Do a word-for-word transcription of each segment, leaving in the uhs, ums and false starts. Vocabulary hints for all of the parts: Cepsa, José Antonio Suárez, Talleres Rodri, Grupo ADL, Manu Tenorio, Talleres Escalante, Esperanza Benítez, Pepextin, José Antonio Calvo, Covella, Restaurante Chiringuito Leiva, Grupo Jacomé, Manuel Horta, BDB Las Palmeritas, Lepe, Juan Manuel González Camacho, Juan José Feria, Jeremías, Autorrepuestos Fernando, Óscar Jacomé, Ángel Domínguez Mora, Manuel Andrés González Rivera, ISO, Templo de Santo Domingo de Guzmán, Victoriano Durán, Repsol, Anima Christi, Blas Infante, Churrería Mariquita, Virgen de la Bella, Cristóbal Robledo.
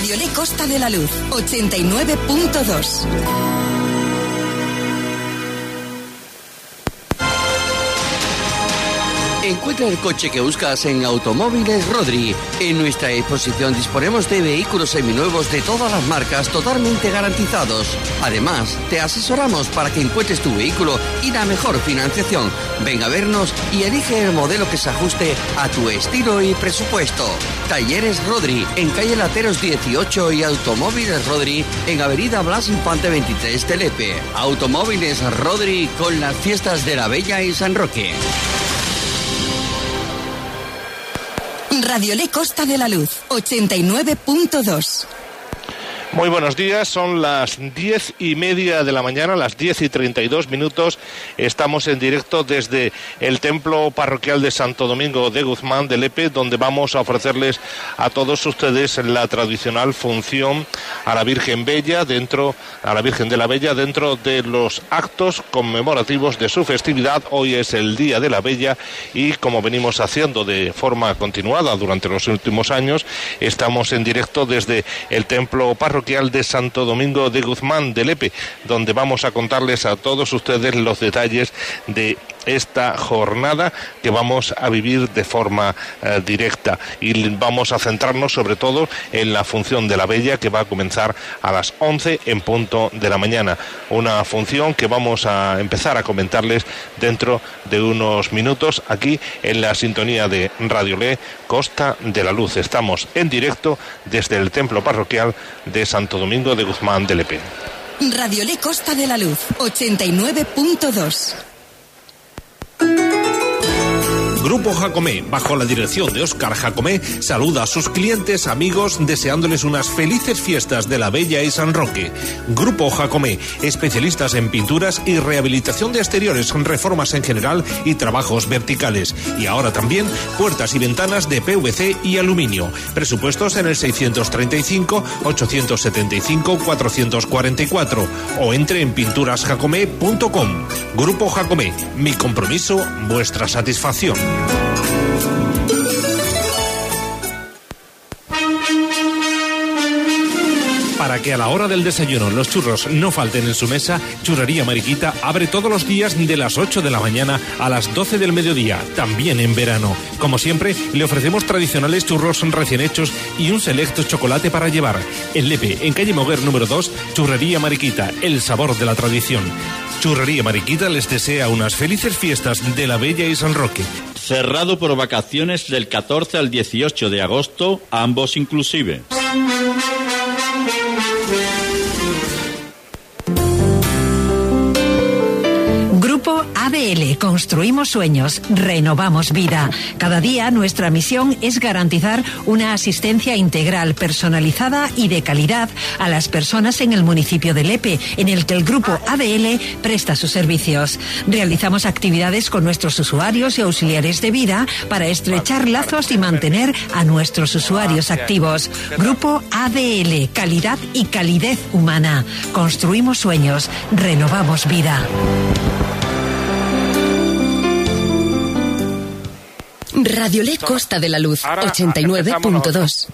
Radiolé Costa de la Luz, ochenta y nueve punto dos. Encuentra el coche que buscas en Automóviles Rodri. En nuestra exposición disponemos de vehículos seminuevos de todas las marcas totalmente garantizados. Además, te asesoramos para que encuentres tu vehículo y la mejor financiación. Ven a vernos y elige el modelo que se ajuste a tu estilo y presupuesto. Talleres Rodri, en calle Lateros dieciocho y Automóviles Rodri, en avenida Blas Infante veintitrés, Telepe. Automóviles Rodri, con las fiestas de La Bella y San Roque. Radiolé Costa de la Luz, ochenta y nueve punto dos. Muy buenos días, son las diez y media de la mañana, las diez y treinta y dos minutos. Estamos en directo desde el Templo Parroquial de Santo Domingo de Guzmán de Lepe, donde vamos a ofrecerles a todos ustedes la tradicional función a la Virgen Bella dentro, a la Virgen de la Bella dentro de los actos conmemorativos de su festividad. Hoy es el Día de la Bella y, como venimos haciendo de forma continuada durante los últimos años, estamos en directo desde el Templo Parroquial de Santo Domingo de Guzmán de Lepe, donde vamos a contarles a todos ustedes los detalles de esta jornada que vamos a vivir de forma eh, directa, y vamos a centrarnos sobre todo en la función de la Bella, que va a comenzar a las once en punto de la mañana, una función que vamos a empezar a comentarles dentro de unos minutos aquí en la sintonía de Radiolé Costa de la Luz. Estamos en directo desde el Templo Parroquial de Santo Domingo de Guzmán de Lepe. Radiolé Costa de la Luz, ochenta y nueve punto dos. Grupo Jacomé, bajo la dirección de Óscar Jacomé, saluda a sus clientes, amigos, deseándoles unas felices fiestas de la Bella y San Roque. Grupo Jacomé, especialistas en pinturas y rehabilitación de exteriores, reformas en general y trabajos verticales. Y ahora también puertas y ventanas de P V C y aluminio. Presupuestos en el seiscientos treinta y cinco, ochocientos setenta y cinco, cuatrocientos cuarenta y cuatro o entre en pinturas jacomé punto com. Grupo Jacomé, mi compromiso, vuestra satisfacción. Para que a la hora del desayuno los churros no falten en su mesa, Churrería Mariquita abre todos los días de las ocho de la mañana a las doce del mediodía, también en verano. Como siempre, le ofrecemos tradicionales churros recién hechos y un selecto chocolate para llevar. En Lepe, en calle Moguer número dos, Churrería Mariquita, el sabor de la tradición. Churrería Mariquita les desea unas felices fiestas de la Bella y San Roque. Cerrado por vacaciones del catorce al dieciocho de agosto, ambos inclusive. A D L, construimos sueños, renovamos vida. Cada día nuestra misión es garantizar una asistencia integral, personalizada y de calidad a las personas en el municipio de Lepe, en el que el Grupo A D L presta sus servicios. Realizamos actividades con nuestros usuarios y auxiliares de vida para estrechar lazos y mantener a nuestros usuarios activos. Grupo A D L, calidad y calidez humana. Construimos sueños, renovamos vida. Radiolé Costa de la Luz, ochenta y nueve punto dos.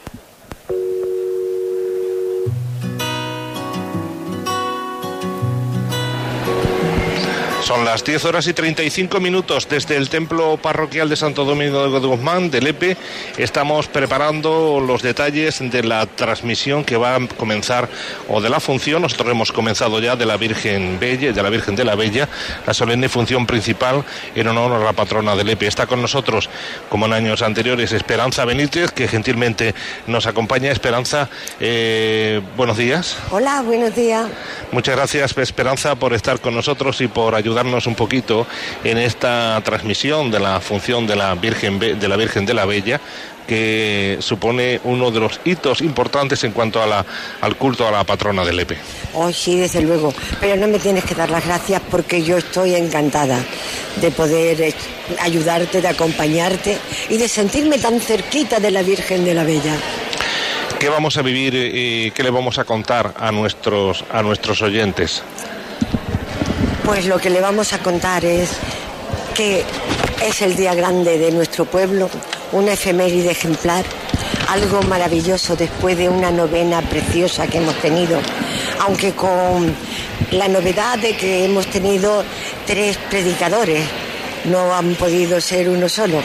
Son las diez horas y treinta y cinco minutos desde el Templo Parroquial de Santo Domingo de Guzmán de Lepe. Estamos preparando los detalles de la transmisión que va a comenzar, o de la función. Nosotros hemos comenzado ya de la Virgen Bella, de la Virgen de la Bella, la solemne función principal en honor a la patrona de Lepe. Está con nosotros, como en años anteriores, Esperanza Benítez, que gentilmente nos acompaña. Esperanza, eh, buenos días. Hola, buenos días. Muchas gracias, Esperanza, por estar con nosotros y por ayudar darnos un poquito en esta transmisión de la función de la Virgen Be- de la Virgen de la Bella, que supone uno de los hitos importantes en cuanto a la, al culto a la patrona de Lepe. Oh, sí, desde luego, pero no me tienes que dar las gracias, porque yo estoy encantada de poder ayudarte, de acompañarte y de sentirme tan cerquita de la Virgen de la Bella. ¿Qué vamos a vivir y qué le vamos a contar a nuestros, a nuestros oyentes? Pues lo que le vamos a contar es que es el día grande de nuestro pueblo, una efeméride ejemplar, algo maravilloso después de una novena preciosa que hemos tenido, aunque con la novedad de que hemos tenido tres predicadores, no han podido ser uno solo.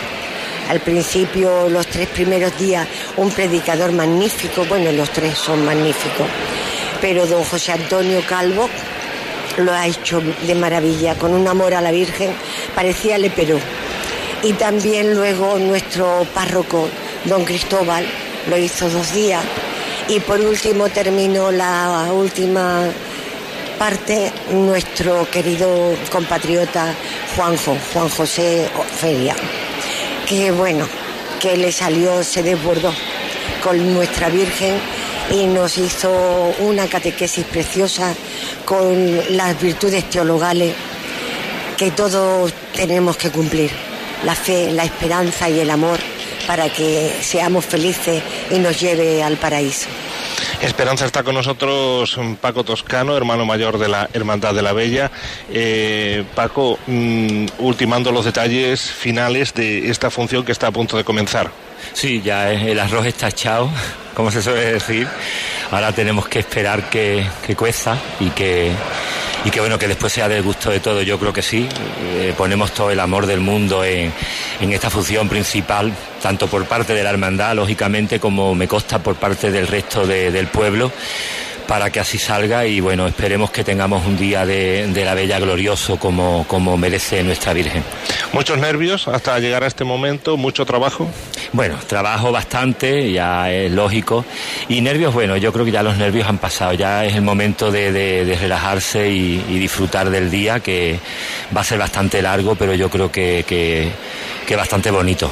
Al principio, los tres primeros días, un predicador magnífico, bueno, los tres son magníficos, pero don José Antonio Calvo lo ha hecho de maravilla, con un amor a la Virgen, parecía Leperú. Y también luego nuestro párroco, don Cristóbal, lo hizo dos días. Y por último terminó la última parte nuestro querido compatriota Juanjo, Juan José Feria, que bueno, que le salió, se desbordó con nuestra Virgen y nos hizo una catequesis preciosa con las virtudes teologales que todos tenemos que cumplir, la fe, la esperanza y el amor, para que seamos felices y nos lleve al paraíso. Esperanza, está con nosotros Paco Toscano, hermano mayor de la Hermandad de la Bella. Eh, Paco, mmm, ultimando los detalles finales de esta función que está a punto de comenzar. Sí, ya el arroz está echado, como se suele decir. Ahora tenemos que esperar que, que cueza y que... Y que bueno, que después sea del gusto de todo. Yo creo que sí, eh, ponemos todo el amor del mundo en, en esta función principal, tanto por parte de la hermandad, lógicamente, como me consta por parte del resto de, del pueblo, para que así salga. Y bueno, esperemos que tengamos un día de, de la Bella glorioso como, como merece nuestra Virgen. ¿Muchos nervios hasta llegar a este momento? ¿Mucho trabajo? Bueno, trabajo bastante, ya es lógico. Y nervios, bueno, yo creo que ya los nervios han pasado. Ya es el momento de, de, de relajarse y, y disfrutar del día, que va a ser bastante largo, pero yo creo que, que, que bastante bonito.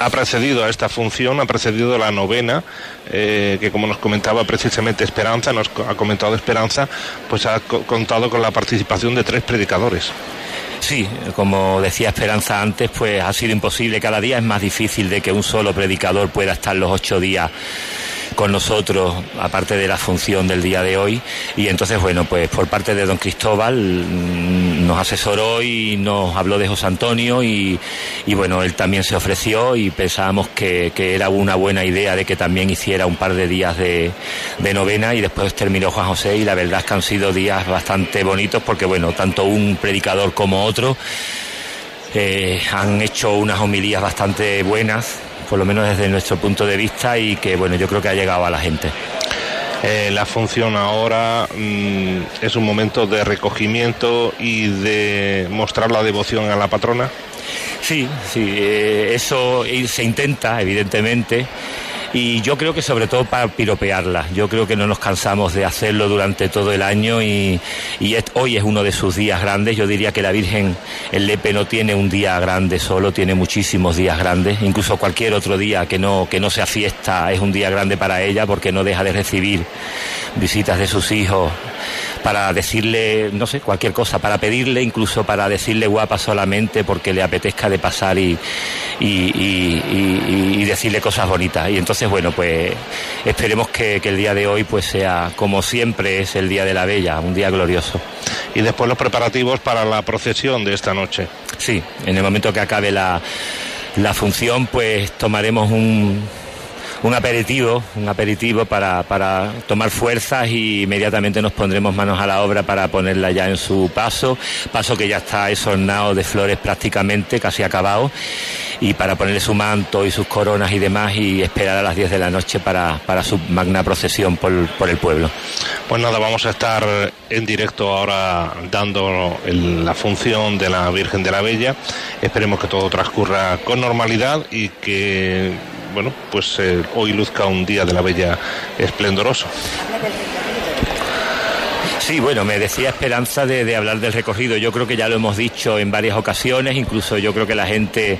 Ha precedido a esta función, ha precedido la novena, eh, que como nos comentaba precisamente Esperanza, nos ha comentado Esperanza, pues ha co- contado con la participación de tres predicadores. Sí, como decía Esperanza antes, pues ha sido imposible, cada día es más difícil de que un solo predicador pueda estar los ocho días con nosotros, aparte de la función del día de hoy. Y entonces, bueno, pues por parte de don Cristóbal nos asesoró y nos habló de José Antonio y, y bueno, él también se ofreció y pensábamos que, que era una buena idea de que también hiciera un par de días de, de novena. Y después terminó Juan José y la verdad es que han sido días bastante bonitos porque, bueno, tanto un predicador como otro eh, han hecho unas homilías bastante buenas, por lo menos desde nuestro punto de vista, y que bueno, yo creo que ha llegado a la gente. Eh, la función ahora mmm, es un momento de recogimiento y de mostrar la devoción a la patrona. Sí, sí, eh, eso se intenta, evidentemente. Y yo creo que sobre todo para piropearla. Yo creo que no nos cansamos de hacerlo durante todo el año y, y es, hoy es uno de sus días grandes. Yo diría que la Virgen, el Lepe, no tiene un día grande solo, tiene muchísimos días grandes. Incluso cualquier otro día que no, que no sea fiesta es un día grande para ella, porque no deja de recibir visitas de sus hijos para decirle, no sé, cualquier cosa, para pedirle, incluso para decirle guapa solamente porque le apetezca de pasar y, y, y, y, y decirle cosas bonitas. Y entonces Entonces, bueno, pues esperemos que, que el día de hoy pues sea, como siempre es el Día de la Bella, un día glorioso. Y después los preparativos para la procesión de esta noche. Sí, en el momento que acabe la, la función, pues tomaremos un, un aperitivo, un aperitivo para, para tomar fuerzas y inmediatamente nos pondremos manos a la obra para ponerla ya en su paso, paso que ya está esornado de flores prácticamente, casi acabado, y para ponerle su manto y sus coronas y demás y esperar a las diez de la noche para, para su magna procesión por, por el pueblo. Pues nada, vamos a estar en directo ahora dando el, la función de la Virgen de la Bella. Esperemos que todo transcurra con normalidad y que, bueno, pues eh, hoy luzca un Día de la Bella esplendoroso. Sí, bueno, me decía Esperanza de, de hablar del recorrido. Yo creo que ya lo hemos dicho en varias ocasiones, incluso yo creo que la gente,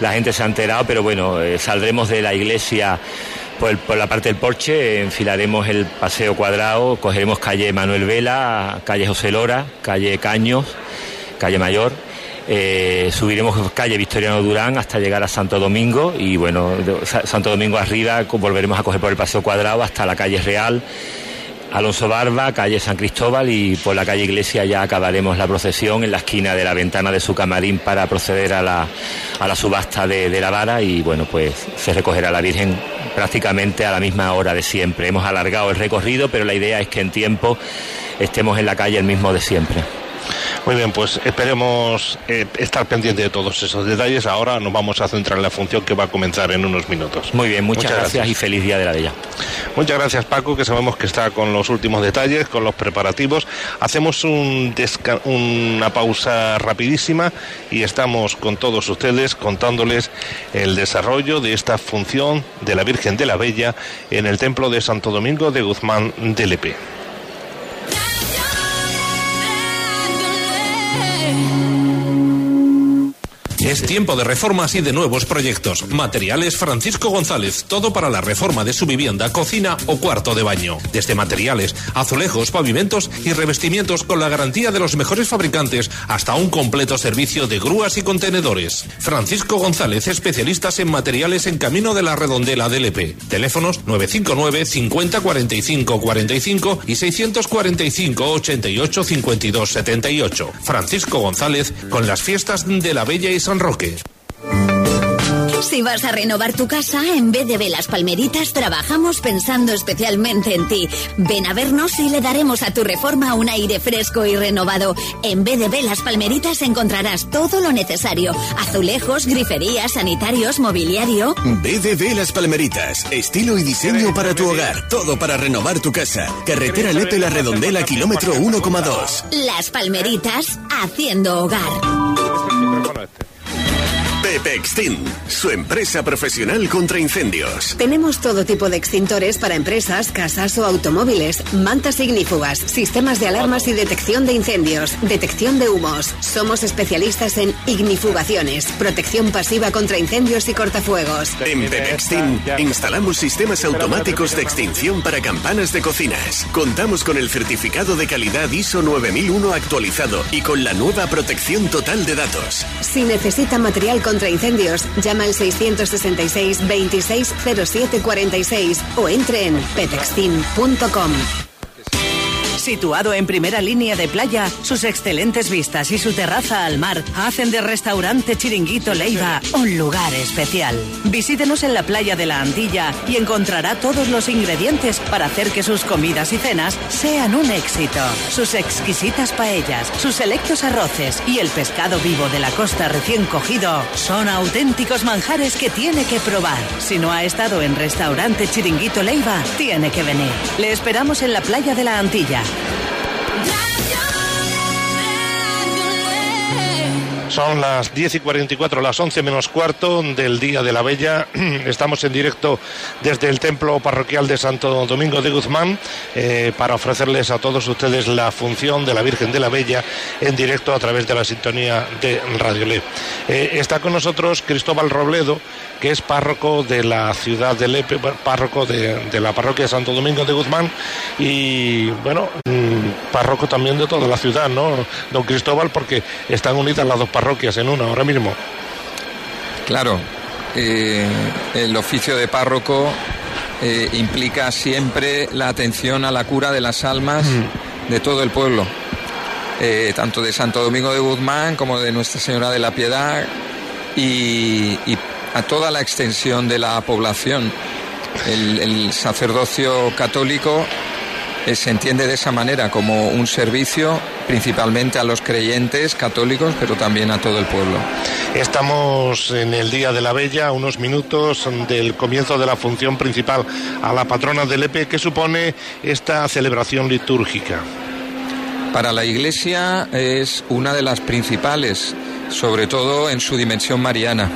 la gente se ha enterado, pero bueno, eh, saldremos de la iglesia por, el, por la parte del porche, enfilaremos el paseo cuadrado, cogeremos calle Manuel Vela, calle José Lora, calle Caños, calle Mayor, eh, subiremos calle Victoriano Durán hasta llegar a Santo Domingo y bueno, de, Santo Domingo arriba volveremos a coger por el paseo cuadrado hasta la calle Real, Alonso Barba, calle San Cristóbal, y por la calle Iglesia ya acabaremos la procesión en la esquina de la ventana de su camarín para proceder a la, a la subasta de, de la vara, y bueno, pues se recogerá la Virgen prácticamente a la misma hora de siempre. Hemos alargado el recorrido, pero la idea es que en tiempo estemos en la calle el mismo de siempre. Muy bien, pues esperemos eh, estar pendiente de todos esos detalles. Ahora nos vamos a centrar en la función que va a comenzar en unos minutos. Muy bien, muchas, muchas gracias, gracias y feliz Día de la Bella. Muchas gracias, Paco, que sabemos que está con los últimos detalles, con los preparativos. Hacemos un desca- una pausa rapidísima y estamos con todos ustedes contándoles el desarrollo de esta función de la Virgen de la Bella en el Templo de Santo Domingo de Guzmán de Lepe. Es tiempo de reformas y de nuevos proyectos. Materiales Francisco González, todo para la reforma de su vivienda, cocina o cuarto de baño. Desde materiales, azulejos, pavimentos y revestimientos con la garantía de los mejores fabricantes hasta un completo servicio de grúas y contenedores. Francisco González, especialistas en materiales en Camino de la Redondela de Lepe. Teléfonos nueve cinco nueve cincuenta cuarenta y cinco cuarenta y cinco y seiscientos cuarenta y cinco ochenta y ocho cincuenta y dos setenta y ocho. Francisco González, con las fiestas de la Bella y San Roque. Si vas a renovar tu casa, en B D B Las Palmeritas trabajamos pensando especialmente en ti. Ven a vernos y le daremos a tu reforma un aire fresco y renovado. En B D B Las Palmeritas encontrarás todo lo necesario: azulejos, griferías, sanitarios, mobiliario. B D B Las Palmeritas, estilo y diseño para tu hogar, todo para renovar tu casa. Carretera Lepe La Redondela, kilómetro uno coma dos. Las Palmeritas, haciendo hogar. Pepextin, su empresa profesional contra incendios. Tenemos todo tipo de extintores para empresas, casas o automóviles, mantas ignífugas, sistemas de alarmas y detección de incendios, detección de humos. Somos especialistas en ignifugaciones, protección pasiva contra incendios y cortafuegos. En Pepextin instalamos sistemas automáticos de extinción para campanas de cocinas. Contamos con el certificado de calidad I S O nueve mil uno actualizado y con la nueva protección total de datos. Si necesita material contra incendios, llama al seiscientos sesenta y seis veintiséis cero siete cuarenta y seis o entre en pepextin punto com. Situado en primera línea de playa, sus excelentes vistas y su terraza al mar hacen de Restaurante Chiringuito Leiva un lugar especial. Visítenos en la playa de la Andilla y encontrará todos los ingredientes para hacer que sus comidas y cenas sean un éxito. Sus exquisitas paellas, sus selectos arroces y el pescado vivo de la costa recién cogido son auténticos manjares que tiene que probar. Si no ha estado en Restaurante Chiringuito Leiva, tiene que venir. Le esperamos en la playa de la Andilla. Son las diez y cuarenta y cuatro, las once menos cuarto del Día de la Bella. Estamos en directo desde el Templo Parroquial de Santo Domingo de Guzmán eh, para ofrecerles a todos ustedes la función de la Virgen de la Bella en directo a través de la sintonía de Radiolé. Eh, está con nosotros Cristóbal Robledo, que es párroco de la ciudad de Lepe, párroco de, de la parroquia de Santo Domingo de Guzmán y, bueno, párroco también de toda la ciudad, ¿no, don Cristóbal? Porque están unidas las dos parroquias en una ahora mismo. Claro, eh, el oficio de párroco eh, implica siempre la atención a la cura de las almas mm. de todo el pueblo, eh, tanto de Santo Domingo de Guzmán como de Nuestra Señora de la Piedad y, y a toda la extensión de la población. El, el sacerdocio católico eh, se entiende de esa manera, como un servicio principalmente a los creyentes católicos, pero también a todo el pueblo. Estamos en el Día de la Bella, unos minutos del comienzo de la función principal a la patrona de Lepe. ¿Qué supone esta celebración litúrgica? Para la Iglesia es una de las principales, sobre todo en su dimensión mariana.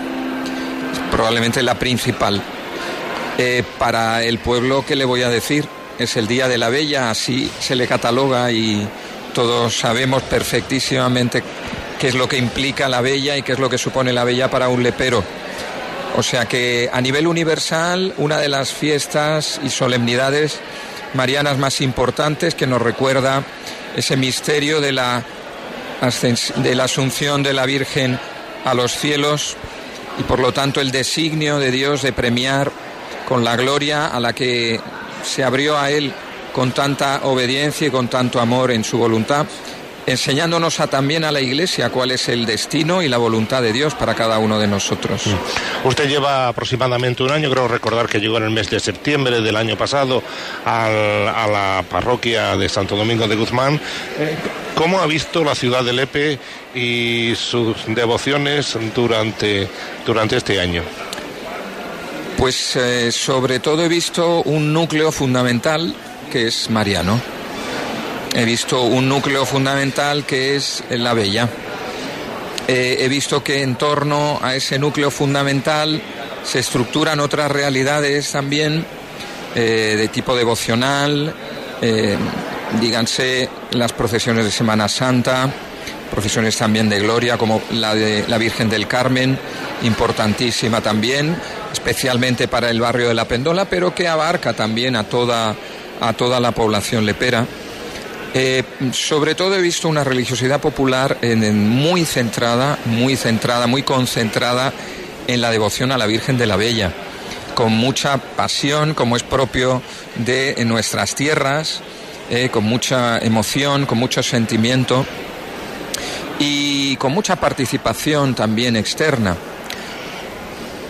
Probablemente la principal. Eh, para el pueblo, ¿qué le voy a decir? Es el Día de la Bella, así se le cataloga y todos sabemos perfectísimamente qué es lo que implica la Bella y qué es lo que supone la Bella para un lepero. O sea que a nivel universal, una de las fiestas y solemnidades marianas más importantes, que nos recuerda ese misterio de la, ascens- de la asunción de la Virgen a los cielos, y por lo tanto el designio de Dios de premiar con la gloria a la que se abrió a él con tanta obediencia y con tanto amor en su voluntad, enseñándonos a, también a la Iglesia cuál es el destino y la voluntad de Dios para cada uno de nosotros. Usted lleva aproximadamente un año, creo recordar que llegó en el mes de septiembre del año pasado al, a la parroquia de Santo Domingo de Guzmán. ¿Cómo ha visto la ciudad de Lepe y sus devociones durante, durante este año? Pues eh, sobre todo he visto un núcleo fundamental que es mariano. He visto un núcleo fundamental que es la Bella. Eh, he visto que en torno a ese núcleo fundamental se estructuran otras realidades también eh, de tipo devocional, eh, díganse las procesiones de Semana Santa, procesiones también de gloria como la de la Virgen del Carmen, importantísima también, especialmente para el barrio de La Pendola, pero que abarca también a toda, a toda la población lepera. Eh, sobre todo he visto una religiosidad popular en, en muy centrada, muy centrada, muy concentrada en la devoción a la Virgen de la Bella, con mucha pasión, como es propio de nuestras tierras, eh, con mucha emoción, con mucho sentimiento y con mucha participación también externa.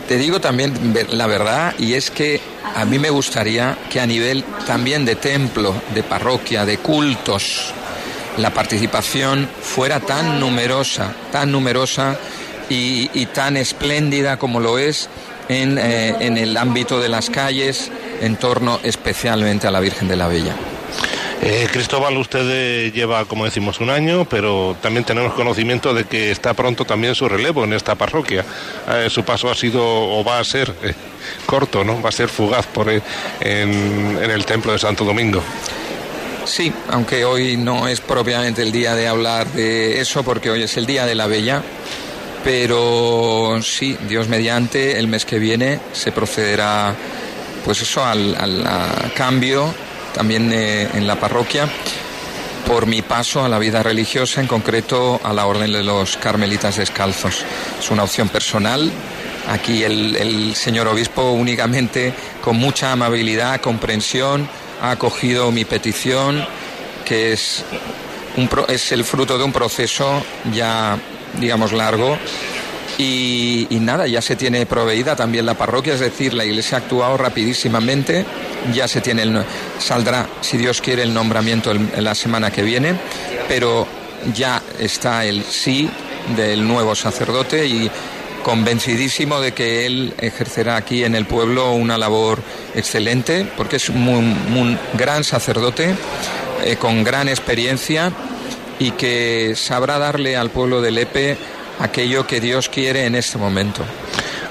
Te digo también la verdad, y es que a mí me gustaría que a nivel también de templo, de parroquia, de cultos, la participación fuera tan numerosa, tan numerosa y, y tan espléndida como lo es en, eh, en el ámbito de las calles, en torno especialmente a la Virgen de la Bella. Eh, Cristóbal, usted lleva, como decimos, un año, pero también tenemos conocimiento de que está pronto también su relevo en esta parroquia. Eh, su paso ha sido, o va a ser, eh, corto, ¿no? Va a ser fugaz por eh, en, en el Templo de Santo Domingo. Sí, aunque hoy no es propiamente el día de hablar de eso, porque hoy es el Día de la Bella, pero sí, Dios mediante, el mes que viene se procederá, pues eso, al, al a cambio... también eh, en la parroquia, por mi paso a la vida religiosa, en concreto a la Orden de los Carmelitas Descalzos. Es una opción personal. Aquí el, el señor obispo únicamente, con mucha amabilidad, comprensión, ha acogido mi petición, que es, un pro, es el fruto de un proceso ya, digamos, largo. Y, y nada, ya se tiene proveída también la parroquia, es decir, la Iglesia ha actuado rapidísimamente, ya se tiene el, saldrá, si Dios quiere, el nombramiento el, la semana que viene, pero ya está el sí del nuevo sacerdote y convencidísimo de que él ejercerá aquí en el pueblo una labor excelente, porque es un, un gran sacerdote eh, con gran experiencia y que sabrá darle al pueblo de Lepe aquello que Dios quiere en este momento.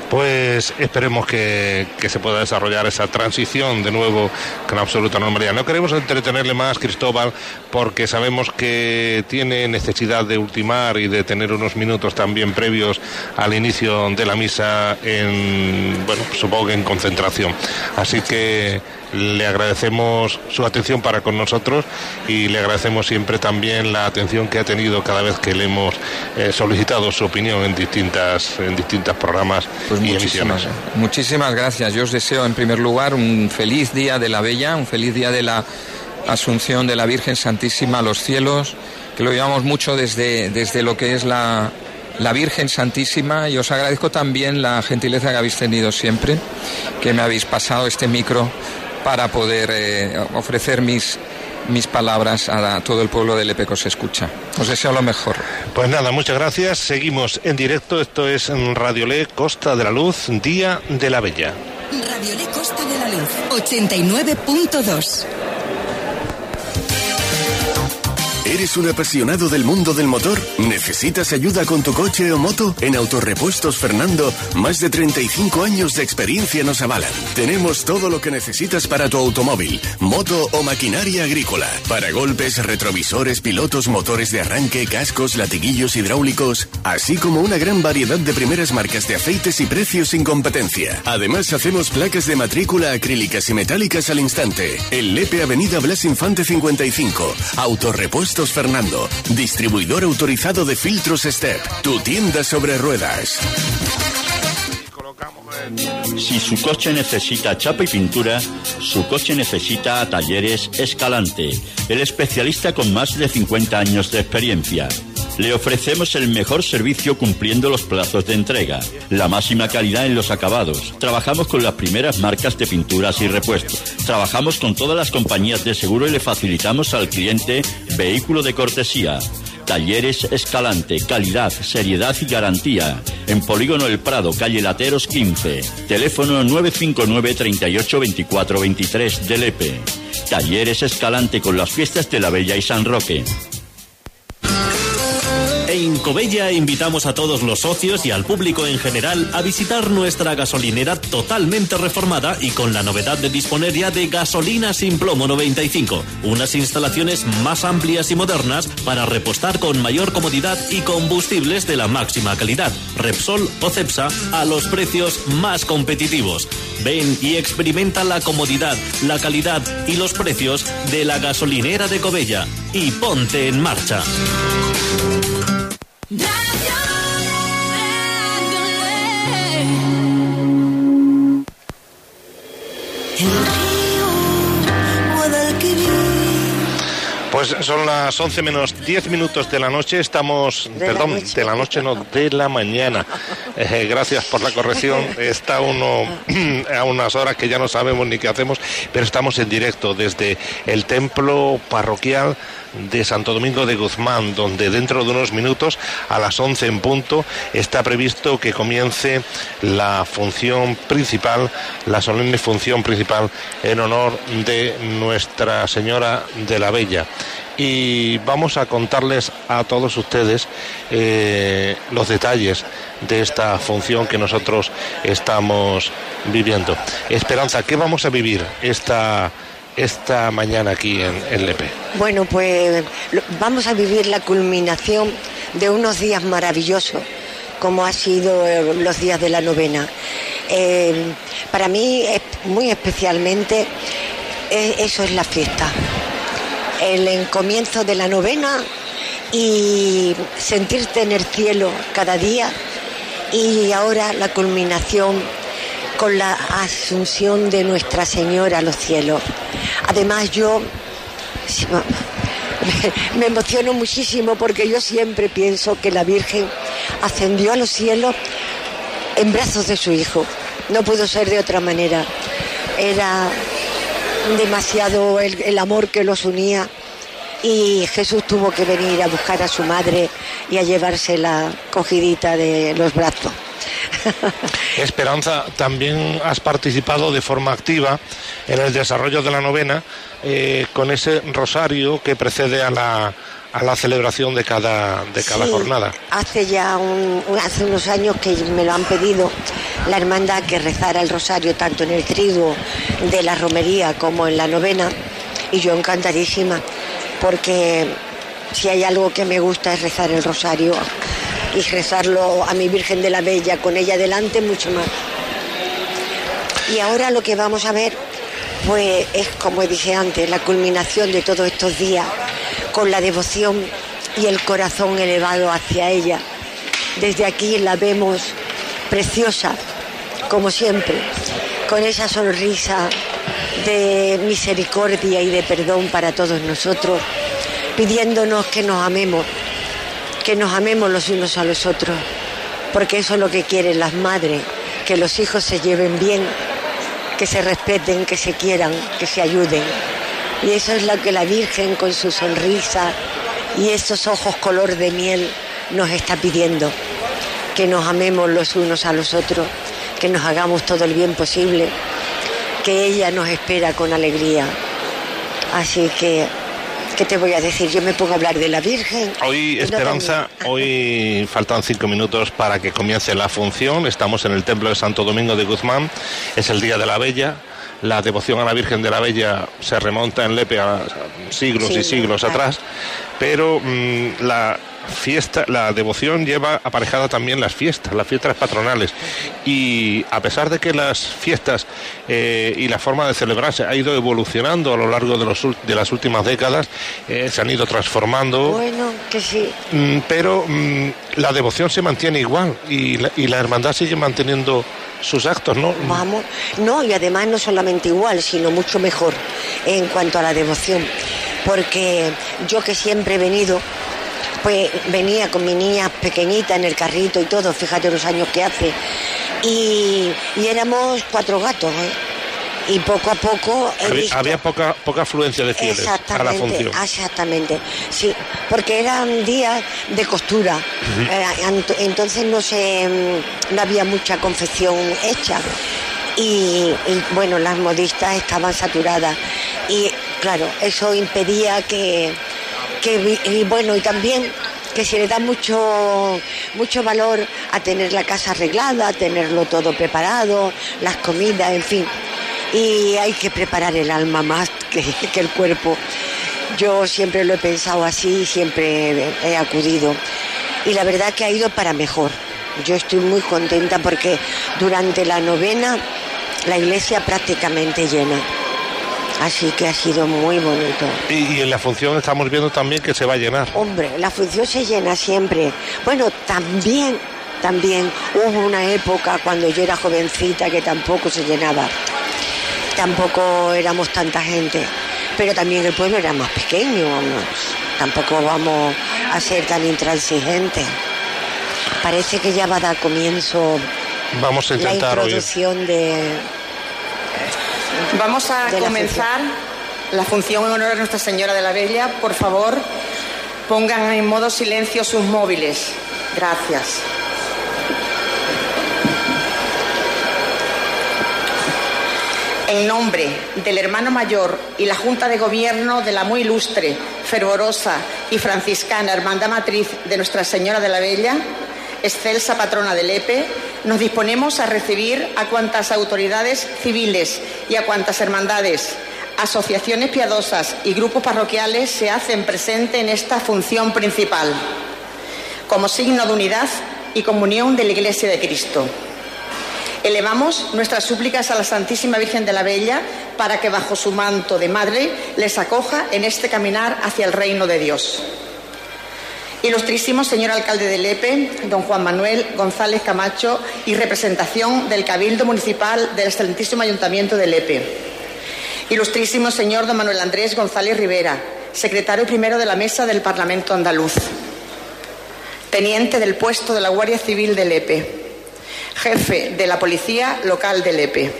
Pues esperemos que, que se pueda desarrollar esa transición de nuevo con absoluta normalidad. No queremos entretenerle más, Cristóbal, porque sabemos que tiene necesidad de ultimar y de tener unos minutos también previos al inicio de la misa en, bueno, supongo que en concentración. Así que le agradecemos su atención para con nosotros y le agradecemos siempre también la atención que ha tenido cada vez que le hemos eh, solicitado su opinión en distintas, en distintos programas. Pues Muchísimas, muchísimas gracias. Yo os deseo en primer lugar un feliz día de la Bella, un feliz día de la Asunción de la Virgen Santísima a los cielos, que lo llevamos mucho desde, desde lo que es la, la Virgen Santísima, y os agradezco también la gentileza que habéis tenido siempre, que me habéis pasado este micro para poder eh, ofrecer mis... mis palabras a todo el pueblo de Lepe que os escucha. Os deseo lo mejor. Pues nada, muchas gracias. Seguimos en directo. Esto es Radiolé Costa de la Luz, Día de la Bella. Radiolé Costa de la Luz, ochenta y nueve punto dos. ¿Eres un apasionado del mundo del motor? ¿Necesitas ayuda con tu coche o moto? En Autorrepuestos Fernando, más de treinta y cinco años de experiencia nos avalan. Tenemos todo lo que necesitas para tu automóvil, moto o maquinaria agrícola. Paragolpes, retrovisores, pilotos, motores de arranque, cascos, latiguillos hidráulicos, así como una gran variedad de primeras marcas de aceites y precios sin competencia. Además, hacemos placas de matrícula acrílicas y metálicas al instante. En Lepe, Avenida Blas Infante cincuenta y cinco, Autorrepuestos Fernando, distribuidor autorizado de filtros Step, tu tienda sobre ruedas. Colocamos Si su coche necesita chapa y pintura, su coche necesita a Talleres Escalante, el especialista con más de cincuenta años de experiencia. Le ofrecemos el mejor servicio cumpliendo los plazos de entrega, la máxima calidad en los acabados. Trabajamos con las primeras marcas de pinturas y repuestos. Trabajamos con todas las compañías de seguro y le facilitamos al cliente vehículo de cortesía. Talleres Escalante, calidad, seriedad y garantía. En Polígono El Prado, calle Lateros quince, teléfono nueve cinco nueve, treinta y ocho, veinticuatro, veintitrés del E P E. Talleres Escalante, con las fiestas de la Bella y San Roque. En Covella invitamos a todos los socios y al público en general a visitar nuestra gasolinera totalmente reformada y con la novedad de disponer ya de gasolina sin plomo noventa y cinco, unas instalaciones más amplias y modernas para repostar con mayor comodidad y combustibles de la máxima calidad, Repsol o Cepsa, a los precios más competitivos. Ven y experimenta la comodidad, la calidad y los precios de la gasolinera de Covella y ponte en marcha. Pues son las once menos diez minutos de la noche, estamos, de perdón, la noche. de la noche no, de la mañana. Eh, gracias por la corrección, está uno a unas horas que ya no sabemos ni qué hacemos, pero estamos en directo desde el templo parroquial de Santo Domingo de Guzmán, donde dentro de unos minutos, a las once en punto, está previsto que comience la función principal, la solemne función principal en honor de Nuestra Señora de la Bella. Y vamos a contarles a todos ustedes eh, los detalles de esta función que nosotros estamos viviendo. Esperanza, ¿qué vamos a vivir esta esta mañana aquí en, en Lepe? Bueno, pues vamos a vivir la culminación de unos días maravillosos, como ha sido los días de la novena. Eh, para mí, muy especialmente, eso es la fiesta. El, el comienzo de la novena y sentirte en el cielo cada día, y ahora la culminación con la asunción de Nuestra Señora a los cielos. Además, yo me emociono muchísimo porque yo siempre pienso que la Virgen ascendió a los cielos en brazos de su hijo. No pudo ser de otra manera. Era demasiado el, el amor que los unía, y Jesús tuvo que venir a buscar a su madre y a llevársela cogidita de los brazos. Esperanza, también has participado de forma activa en el desarrollo de la novena, eh, con ese rosario que precede a la, a la celebración de cada, de cada sí, jornada. Hace ya un, hace unos años que me lo han pedido la hermandad, que rezara el rosario tanto en el triduo de la romería como en la novena, y yo encantadísima, porque si hay algo que me gusta es rezar el rosario y rezarlo a mi Virgen de la Bella, con ella delante, mucho más. Y ahora lo que vamos a ver, pues es, como dije antes, la culminación de todos estos días, con la devoción y el corazón elevado hacia ella. Desde aquí la vemos preciosa, como siempre, con esa sonrisa de misericordia y de perdón para todos nosotros, pidiéndonos que nos amemos, que nos amemos los unos a los otros, porque eso es lo que quieren las madres, que los hijos se lleven bien, que se respeten, que se quieran, que se ayuden. Y eso es lo que la Virgen, con su sonrisa y esos ojos color de miel, nos está pidiendo, que nos amemos los unos a los otros, que nos hagamos todo el bien posible, que ella nos espera con alegría. Así que, ¿qué te voy a decir? Yo me pongo a hablar de la Virgen. Hoy, Esperanza, no hoy faltan cinco minutos para que comience la función. Estamos en el Templo de Santo Domingo de Guzmán. Es el Día de la Bella. La devoción a la Virgen de la Bella se remonta en Lepe a siglos sí, y siglos claro. atrás. Pero mmm, la fiesta, la devoción lleva aparejada también las fiestas, las fiestas patronales. Y a pesar de que las fiestas eh, y la forma de celebrarse ha ido evolucionando a lo largo de, los, de las últimas décadas, eh, se han ido transformando. Bueno, que sí. Pero mm, la devoción se mantiene igual y la, y la hermandad sigue manteniendo sus actos, ¿no? Vamos, no, y además no solamente igual, sino mucho mejor en cuanto a la devoción, porque yo que siempre he venido, pues venía con mi niña pequeñita en el carrito y todo, fíjate los años que hace, y, y éramos cuatro gatos, ¿eh? Y poco a poco he había, visto... había poca poca afluencia de fieles a la función. Exactamente, sí, porque eran días de costura, uh-huh. eh, entonces no se no había mucha confección hecha y, y bueno, las modistas estaban saturadas y claro, eso impedía que que y bueno, y también que se le da mucho mucho valor a tener la casa arreglada, a tenerlo todo preparado, las comidas, en fin. Y hay que preparar el alma más que, que el cuerpo. Yo siempre lo he pensado así, siempre he acudido. Y la verdad que ha ido para mejor. Yo estoy muy contenta porque durante la novena la iglesia prácticamente llena. Así que ha sido muy bonito. Y, y en la función estamos viendo también que se va a llenar. Hombre, la función se llena siempre. Bueno, también, también hubo una época cuando yo era jovencita que tampoco se llenaba. Tampoco éramos tanta gente, pero también el pueblo era más pequeño, ¿no? Tampoco vamos a ser tan intransigentes. Parece que ya va a dar comienzo. Vamos a intentar la introducción hoy. de... Vamos a de comenzar la función. la función en honor a Nuestra Señora de la Bella. Por favor, pongan en modo silencio sus móviles. Gracias. En nombre del hermano mayor y la Junta de Gobierno de la muy ilustre, fervorosa y franciscana Hermandad Matriz de Nuestra Señora de la Bella, excelsa patrona de Lepe, nos disponemos a recibir a cuantas autoridades civiles y a cuantas hermandades, asociaciones piadosas y grupos parroquiales se hacen presente en esta función principal, como signo de unidad y comunión de la Iglesia de Cristo. Elevamos nuestras súplicas a la Santísima Virgen de la Bella para que bajo su manto de madre les acoja en este caminar hacia el reino de Dios. Ilustrísimo señor alcalde de Lepe, don Juan Manuel González Camacho y representación del Cabildo Municipal del Excelentísimo Ayuntamiento de Lepe. Ilustrísimo señor don Manuel Andrés González Rivera, secretario primero de la Mesa del Parlamento Andaluz, teniente del puesto de la Guardia Civil de Lepe, jefe de la Policía Local de Lepe.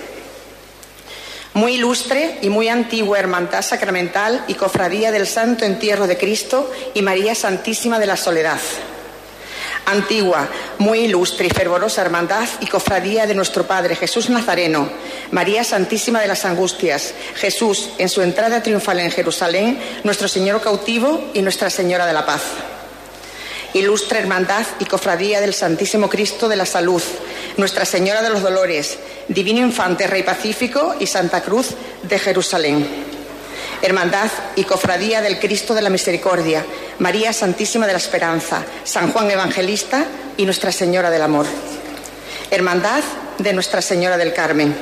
Muy ilustre y muy antigua Hermandad Sacramental y Cofradía del Santo Entierro de Cristo y María Santísima de la Soledad. Antigua, muy ilustre y fervorosa Hermandad y Cofradía de nuestro Padre Jesús Nazareno, María Santísima de las Angustias, Jesús en su entrada triunfal en Jerusalén, nuestro Señor cautivo y Nuestra Señora de la Paz. Ilustre Hermandad y Cofradía del Santísimo Cristo de la Salud, Nuestra Señora de los Dolores, Divino Infante, Rey Pacífico y Santa Cruz de Jerusalén. Hermandad y Cofradía del Cristo de la Misericordia, María Santísima de la Esperanza, San Juan Evangelista y Nuestra Señora del Amor. Hermandad de Nuestra Señora del Carmen.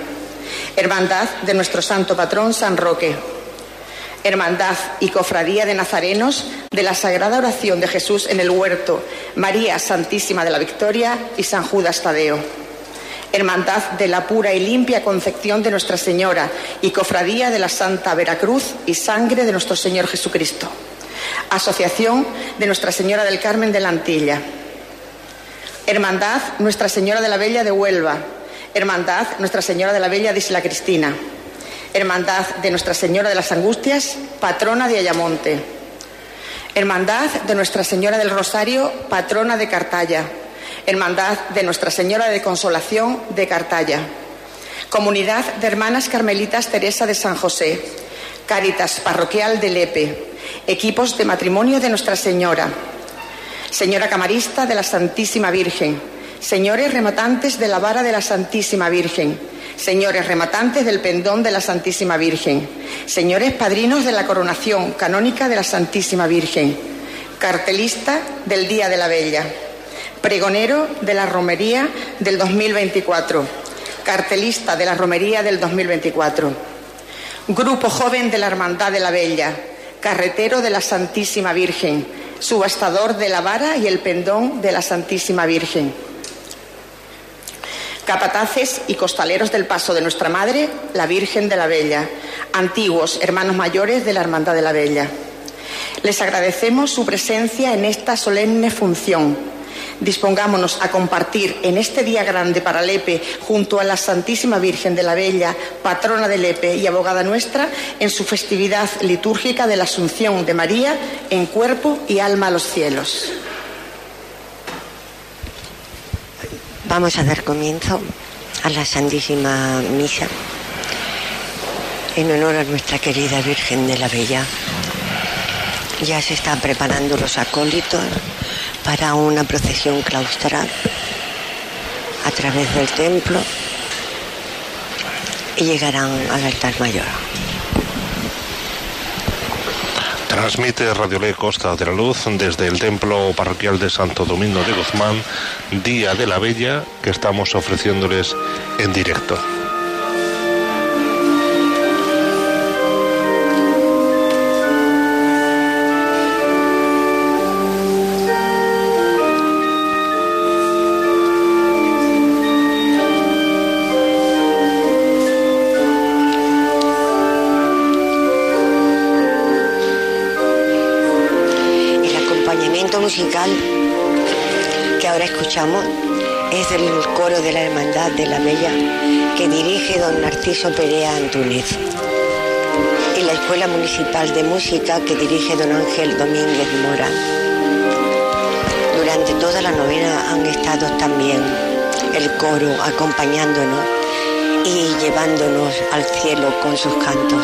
Hermandad de nuestro Santo Patrón, San Roque. Hermandad y Cofradía de Nazarenos de la Sagrada Oración de Jesús en el Huerto, María Santísima de la Victoria y San Judas Tadeo. Hermandad de la Pura y Limpia Concepción de Nuestra Señora y Cofradía de la Santa Veracruz y Sangre de Nuestro Señor Jesucristo. Asociación de Nuestra Señora del Carmen de la Antilla. Hermandad Nuestra Señora de la Bella de Huelva. Hermandad Nuestra Señora de la Bella de Isla Cristina. Hermandad de Nuestra Señora de las Angustias, patrona de Ayamonte. Hermandad de Nuestra Señora del Rosario, patrona de Cartaya. Hermandad de Nuestra Señora de Consolación de Cartaya. Comunidad de Hermanas Carmelitas Teresa de San José. Cáritas Parroquial de Lepe. Equipos de matrimonio de Nuestra Señora. Señora Camarista de la Santísima Virgen. Señores rematantes de la vara de la Santísima Virgen. Señores rematantes del pendón de la Santísima Virgen, señores padrinos de la coronación canónica de la Santísima Virgen, cartelista del Día de la Bella, pregonero de la romería del dos mil veinticuatro, cartelista de la romería del dos mil veinticuatro, grupo joven de la Hermandad de la Bella, carretero de la Santísima Virgen, subastador de la vara y el pendón de la Santísima Virgen. capataces y costaleros del paso de nuestra madre, la Virgen de la Bella, antiguos hermanos mayores de la Hermandad de la Bella. Les agradecemos su presencia en esta solemne función. Dispongámonos a compartir en este día grande para Lepe, junto a la Santísima Virgen de la Bella, patrona de Lepe y abogada nuestra, en su festividad litúrgica de la Asunción de María en cuerpo y alma a los cielos. Vamos a dar comienzo a la Santísima Misa en honor a nuestra querida Virgen de la Bella. Ya se están preparando los acólitos para una procesión claustral a través del templo y llegarán al altar mayor. Transmite Radiolé Costa de la Luz desde el templo parroquial de Santo Domingo de Guzmán, Día de la Bella, que estamos ofreciéndoles en directo. Musical que ahora escuchamos es el coro de la Hermandad de la Bella que dirige don Narciso Perea Antúnez y la Escuela Municipal de Música que dirige don Ángel Domínguez Mora. Durante toda la novena han estado también el coro acompañándonos y llevándonos al cielo con sus cantos.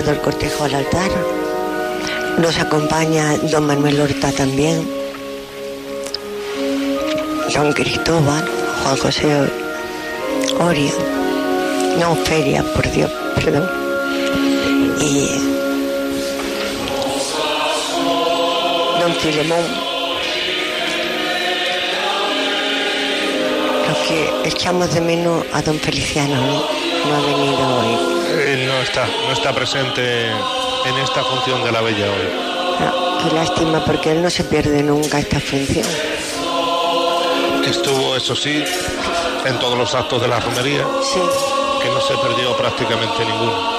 llevado el cortejo al altar. Nos acompaña don Manuel Horta también, don Cristóbal, Juan José Oria, no, Feria, por Dios, perdón, y don Filemón. Que echamos de menos a don Feliciano, ¿no? No ha venido hoy. Eh, no está, no está presente en esta función de la Bella hoy. Ah, qué lástima, porque él no se pierde nunca esta función. Estuvo, eso sí, en todos los actos de la romería, sí, que no se perdió prácticamente ninguno.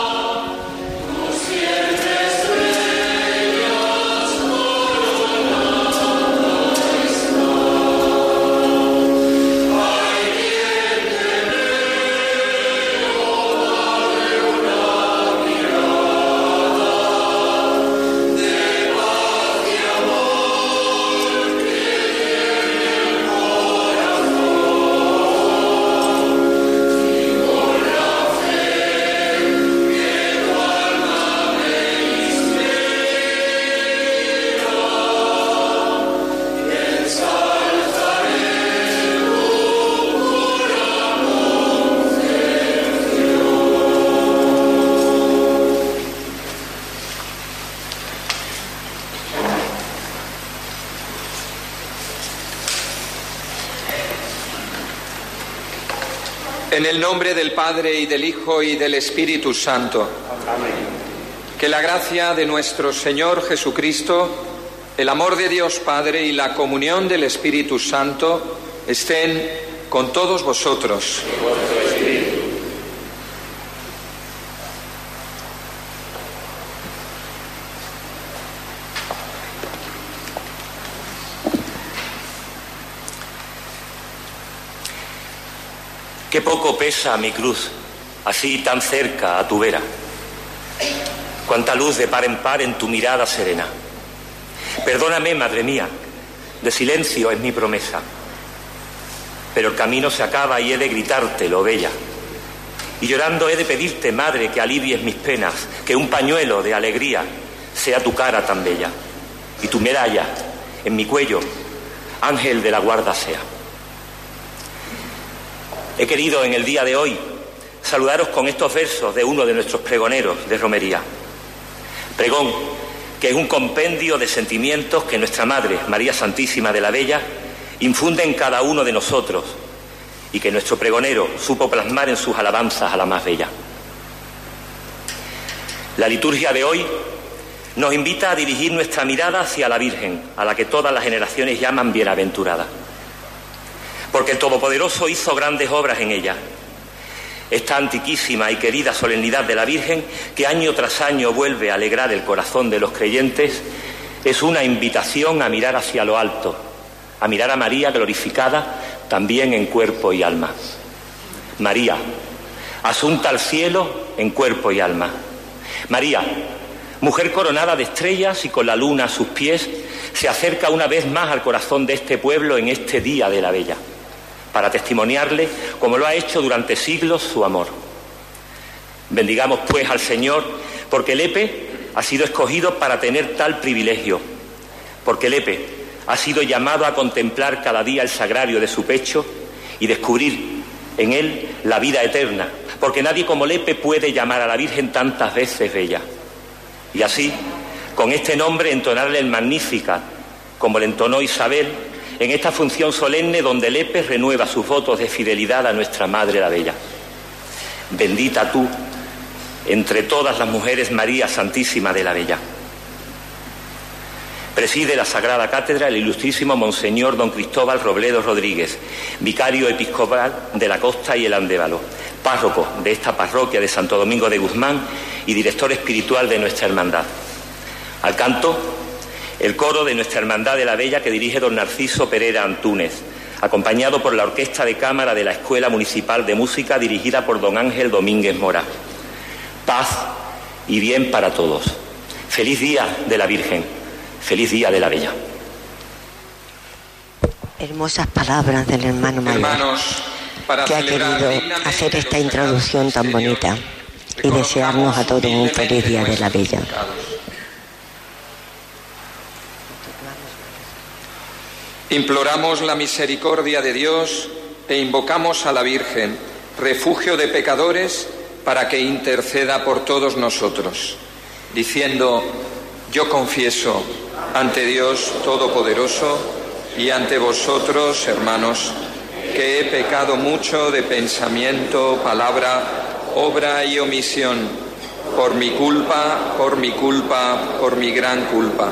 En el nombre del Padre y del Hijo y del Espíritu Santo. Amén. Que la gracia de nuestro Señor Jesucristo, el amor de Dios Padre y la comunión del Espíritu Santo estén con todos vosotros. Qué poco pesa mi cruz, así tan cerca a tu vera. Cuánta luz de par en par en tu mirada serena. Perdóname, madre mía, de silencio es mi promesa. Pero el camino se acaba y he de gritártelo, bella. Y llorando he de pedirte, madre, que alivies mis penas, que un pañuelo de alegría sea tu cara tan bella. Y tu medalla en mi cuello, ángel de la guarda sea. He querido en el día de hoy saludaros con estos versos de uno de nuestros pregoneros de romería. Pregón, que es un compendio de sentimientos que nuestra Madre, María Santísima de la Bella, infunde en cada uno de nosotros y que nuestro pregonero supo plasmar en sus alabanzas a la más bella. La liturgia de hoy nos invita a dirigir nuestra mirada hacia la Virgen, a la que todas las generaciones llaman bienaventurada. Porque el Todopoderoso hizo grandes obras en ella. Esta antiquísima y querida solemnidad de la Virgen, que año tras año vuelve a alegrar el corazón de los creyentes, es una invitación a mirar hacia lo alto, a mirar a María glorificada también en cuerpo y alma. María, asunta al cielo en cuerpo y alma. María, mujer coronada de estrellas y con la luna a sus pies, se acerca una vez más al corazón de este pueblo en este día de la Bella, para testimoniarle, como lo ha hecho durante siglos, su amor. Bendigamos pues al Señor, porque el E P E ha sido escogido para tener tal privilegio, porque el E P E ha sido llamado a contemplar cada día el sagrario de su pecho y descubrir en él la vida eterna, porque nadie como el E P E puede llamar a la Virgen tantas veces bella. Y así, con este nombre, entonarle el Magnífica, como le entonó Isabel, en esta función solemne donde el E P E renueva sus votos de fidelidad a nuestra Madre la Bella. Bendita tú, entre todas las mujeres, María Santísima de la Bella. Preside la Sagrada Cátedra el ilustrísimo Monseñor don Cristóbal Robledo Rodríguez, vicario episcopal de la Costa y el Andévalo, párroco de esta parroquia de Santo Domingo de Guzmán y director espiritual de nuestra hermandad. Al canto, el coro de nuestra hermandad de la Bella que dirige don Narciso Perea Antúnez, acompañado por la Orquesta de Cámara de la Escuela Municipal de Música dirigida por don Ángel Domínguez Mora. Paz y bien para todos. Feliz día de la Virgen. Feliz día de la Bella. Hermosas palabras del hermano Manuel, que ha querido hacer esta introducción tan bonita. y desearnos a todos un feliz Día de la Bella. Imploramos la misericordia de Dios e invocamos a la Virgen, refugio de pecadores, para que interceda por todos nosotros, diciendo: yo confieso ante Dios Todopoderoso y ante vosotros, hermanos, que he pecado mucho de pensamiento, palabra, obra y omisión, por mi culpa, por mi culpa, por mi gran culpa.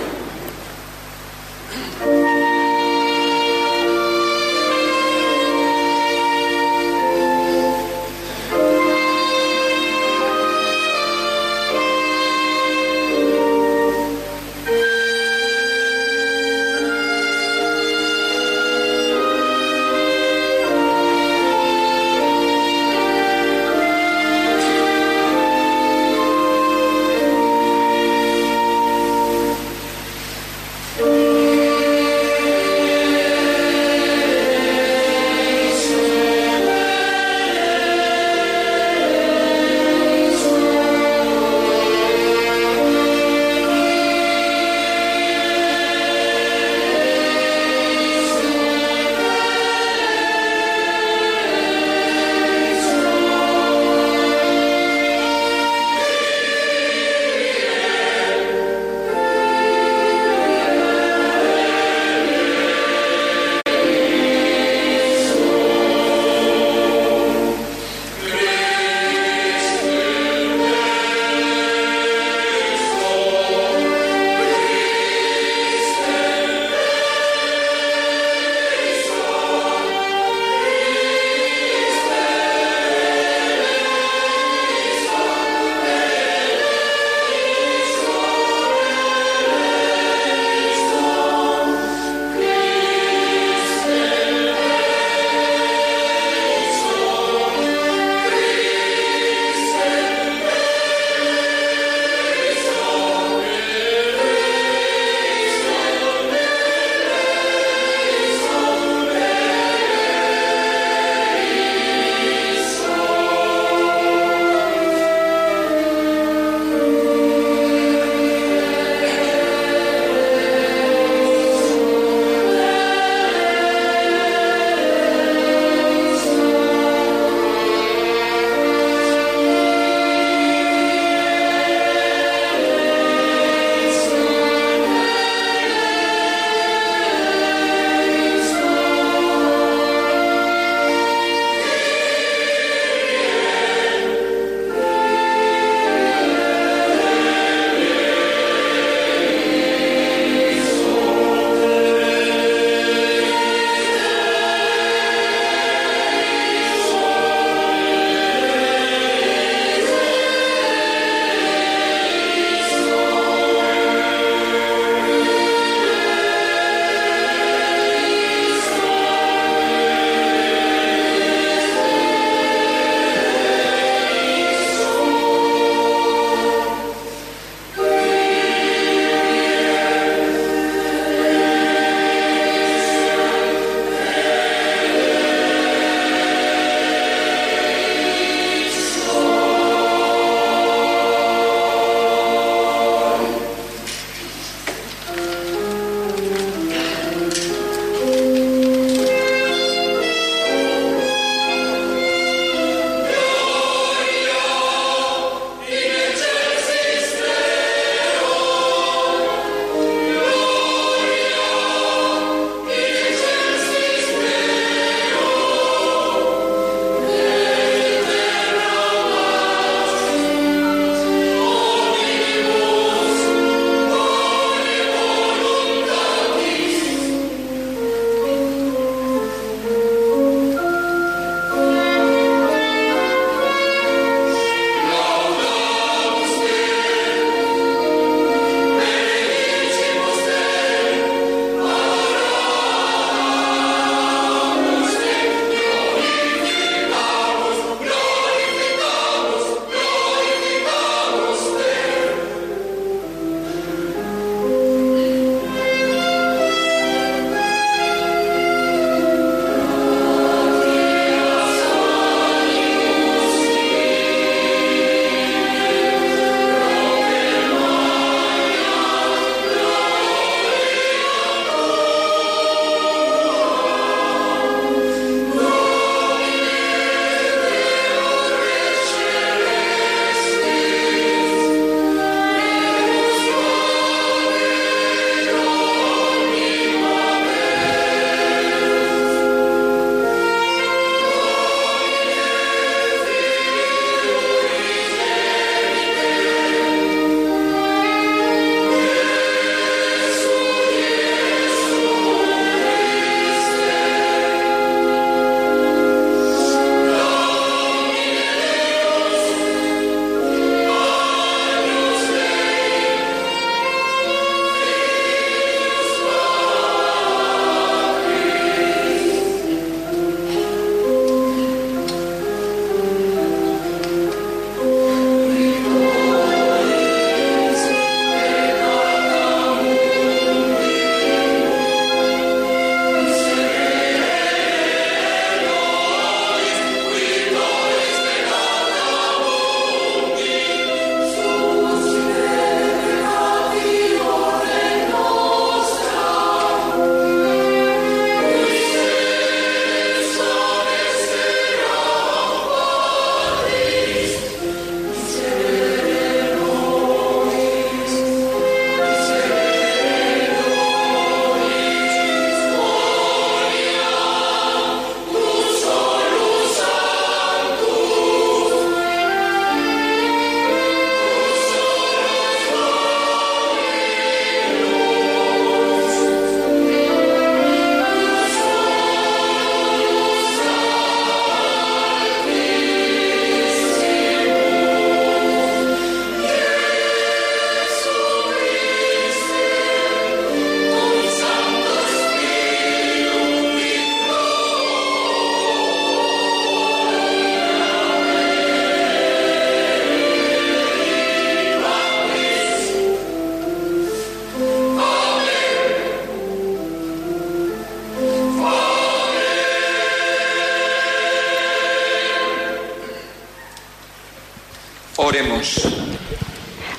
Dios.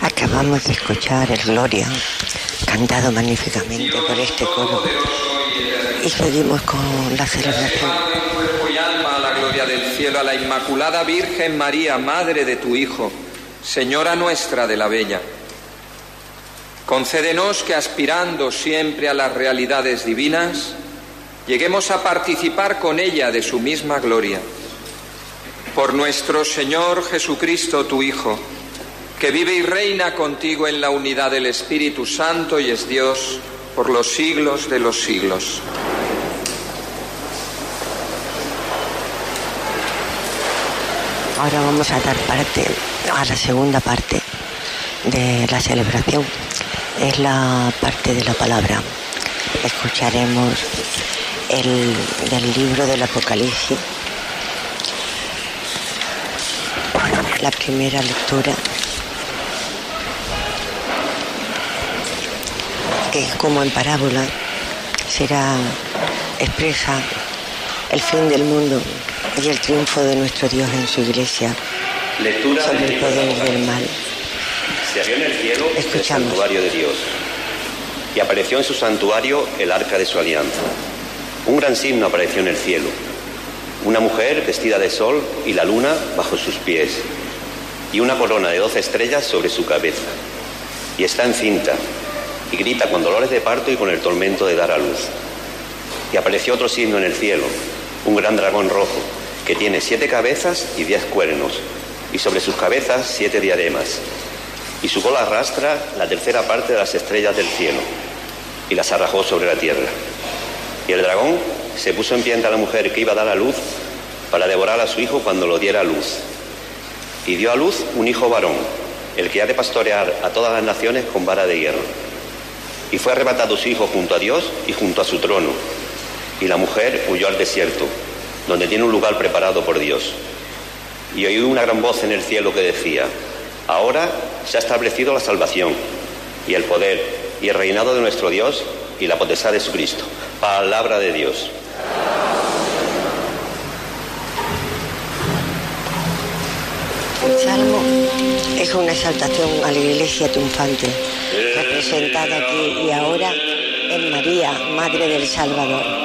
Acabamos de escuchar el Gloria, cantado magníficamente por este coro, y seguimos con la celebración. Y alma a la gloria del cielo, a la Inmaculada Virgen María, Madre de tu Hijo, Señora nuestra de la Bella. Concédenos que, aspirando siempre a las realidades divinas, lleguemos a participar con ella de su misma gloria. Por nuestro Señor Jesucristo, tu Hijo, que vive y reina contigo en la unidad del Espíritu Santo y es Dios por los siglos de los siglos. Ahora vamos a dar parte a la segunda parte de la celebración. Es la parte de la palabra. Escucharemos el del libro del Apocalipsis. La primera lectura, que como en parábola será expresa el fin del mundo y el triunfo de nuestro Dios en su iglesia lectura sobre el poder del mal. Se abrió en el cielo el santuario de Dios y apareció en su santuario el arca de su alianza. Un gran signo apareció en el cielo, una mujer vestida de sol y la luna bajo sus pies y una corona de doce estrellas sobre su cabeza, y está encinta y grita con dolores de parto y con el tormento de dar a luz. Y apareció otro signo en el cielo, un gran dragón rojo, que tiene siete cabezas y diez cuernos, y sobre sus cabezas siete diademas, y su cola arrastra la tercera parte de las estrellas del cielo, y las arrojó sobre la tierra. Y el dragón se puso en pie ante la mujer que iba a dar a luz para devorar a su hijo cuando lo diera a luz. Y dio a luz un hijo varón, el que ha de pastorear a todas las naciones con vara de hierro. Y fue arrebatado su hijo junto a Dios y junto a su trono. Y la mujer huyó al desierto, donde tiene un lugar preparado por Dios. Y oí una gran voz en el cielo que decía: ahora se ha establecido la salvación, y el poder, y el reinado de nuestro Dios, y la potestad de su Cristo. Palabra de Dios. El Salmo es una exaltación a la iglesia triunfante, representada aquí y ahora en María, Madre del Salvador.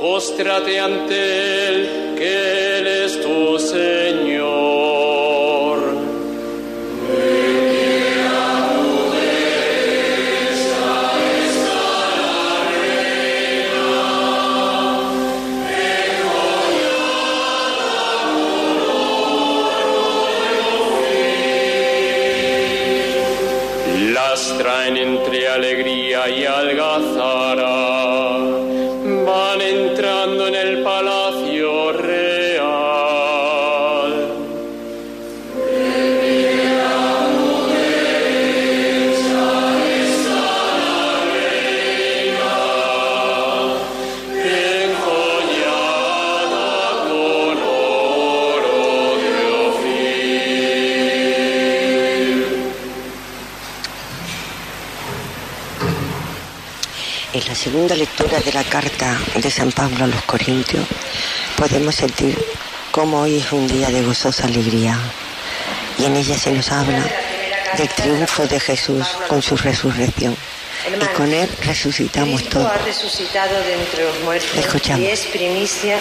Póstrate ante él, que él es tu Señor. Porque a tu derecha está la reina, enjoyada por oro de ofir. Las traen entre alegría y algazara. Segunda lectura de la carta de San Pablo a los Corintios, podemos sentir cómo hoy es un día de gozosa alegría y en ella se nos habla del triunfo de Jesús con su resurrección. Y con Él resucitamos todos. Cristo ha resucitado de entre los muertos. Escuchamos. Y es primicia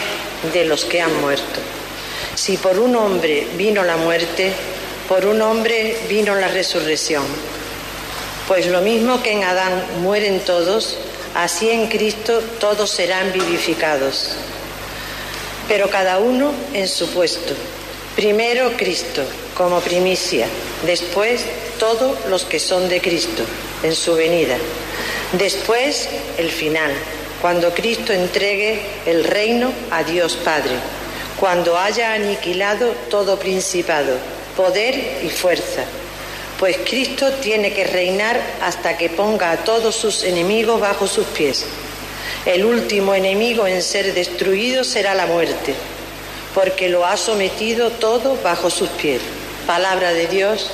de los que han muerto. Si por un hombre vino la muerte, por un hombre vino la resurrección. Pues lo mismo que en Adán mueren todos, así en Cristo todos serán vivificados. Pero cada uno en su puesto. Primero Cristo, como primicia. Después todos los que son de Cristo, en su venida. Después el final, cuando Cristo entregue el reino a Dios Padre, cuando haya aniquilado todo principado, poder y fuerza. Pues Cristo tiene que reinar hasta que ponga a todos sus enemigos bajo sus pies. El último enemigo en ser destruido será la muerte, porque lo ha sometido todo bajo sus pies. Palabra de Dios.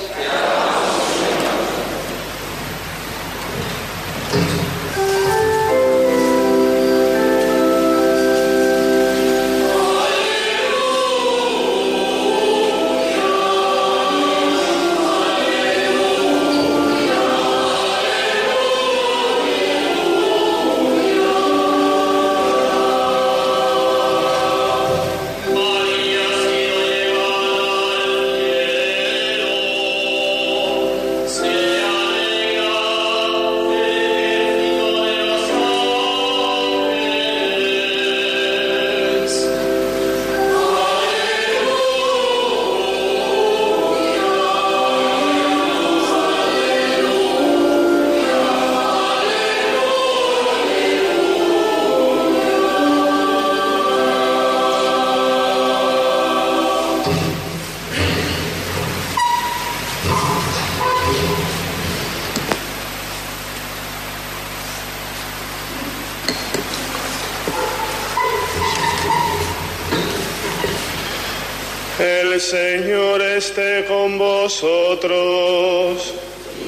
El Señor esté con vosotros.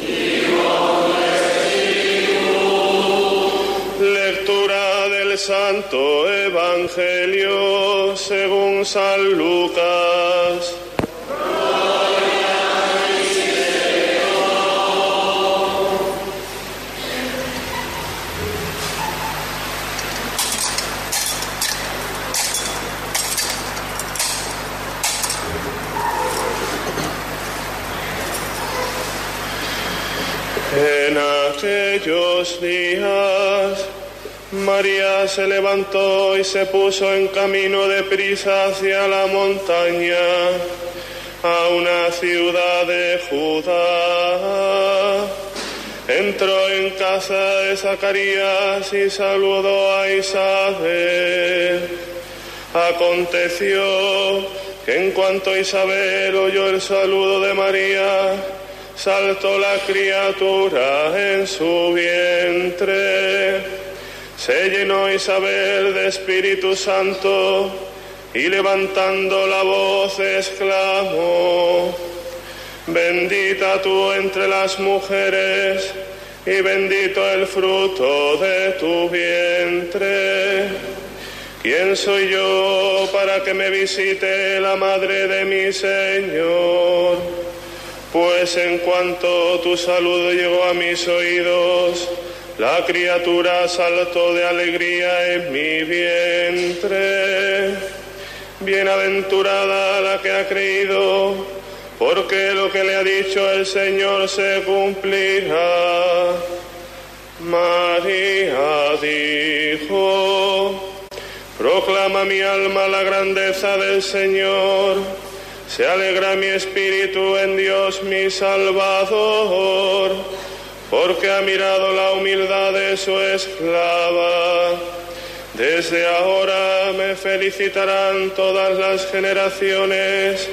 Y con el Espíritu. Lectura del Santo Evangelio según San Lucas. Gloria al Señor. En aquellos días, María se levantó y se puso en camino de prisa hacia la montaña, a una ciudad de Judá. Entró en casa de Zacarías y saludó a Isabel. Aconteció que en cuanto Isabel oyó el saludo de María, saltó la criatura en su vientre. Se llenó Isabel de Espíritu Santo y levantando la voz exclamó: bendita tú entre las mujeres y bendito el fruto de tu vientre. ¿Quién soy yo para que me visite la madre de mi Señor? Pues en cuanto tu saludo llegó a mis oídos, la criatura saltó de alegría en mi vientre. Bienaventurada la que ha creído, porque lo que le ha dicho el Señor se cumplirá. María dijo: proclama mi alma la grandeza del Señor. Se alegra mi espíritu en Dios mi Salvador, porque ha mirado la humildad de su esclava. Desde ahora me felicitarán todas las generaciones,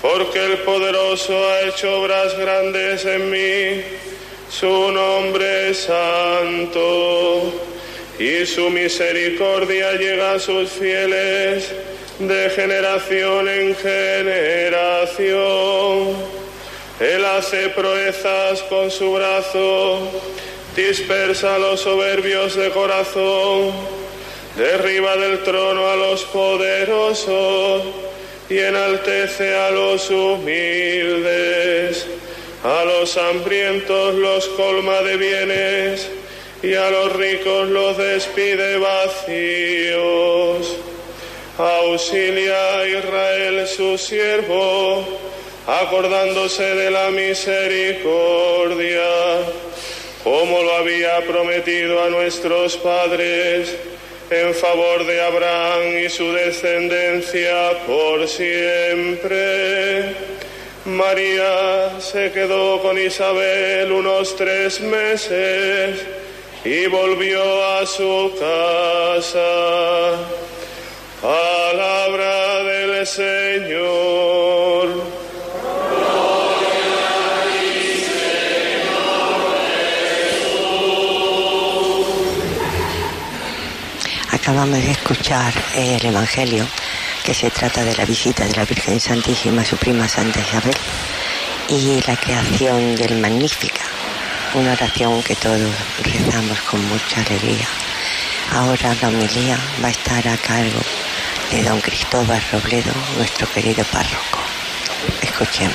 porque el Poderoso ha hecho obras grandes en mí. Su nombre es santo, y su misericordia llega a sus fieles de generación en generación. Él hace proezas con su brazo, dispersa a los soberbios de corazón, derriba del trono a los poderosos y enaltece a los humildes. A los hambrientos los colma de bienes, y a los ricos los despide vacíos. Auxilia a Israel su siervo, acordándose de la misericordia, como lo había prometido a nuestros padres, en favor de Abraham y su descendencia por siempre. María se quedó con Isabel unos tres meses y volvió a su casa. Palabra del Señor. Gloria a ti, Señor Jesús. Acabamos de escuchar el Evangelio, que se trata de la visita de la Virgen Santísima a su prima Santa Isabel y la creación del Magnífica, una oración que todos rezamos con mucha alegría. Ahora la homilía va a estar a cargo de don Cristóbal Robledo, nuestro querido párroco. Escuchemos.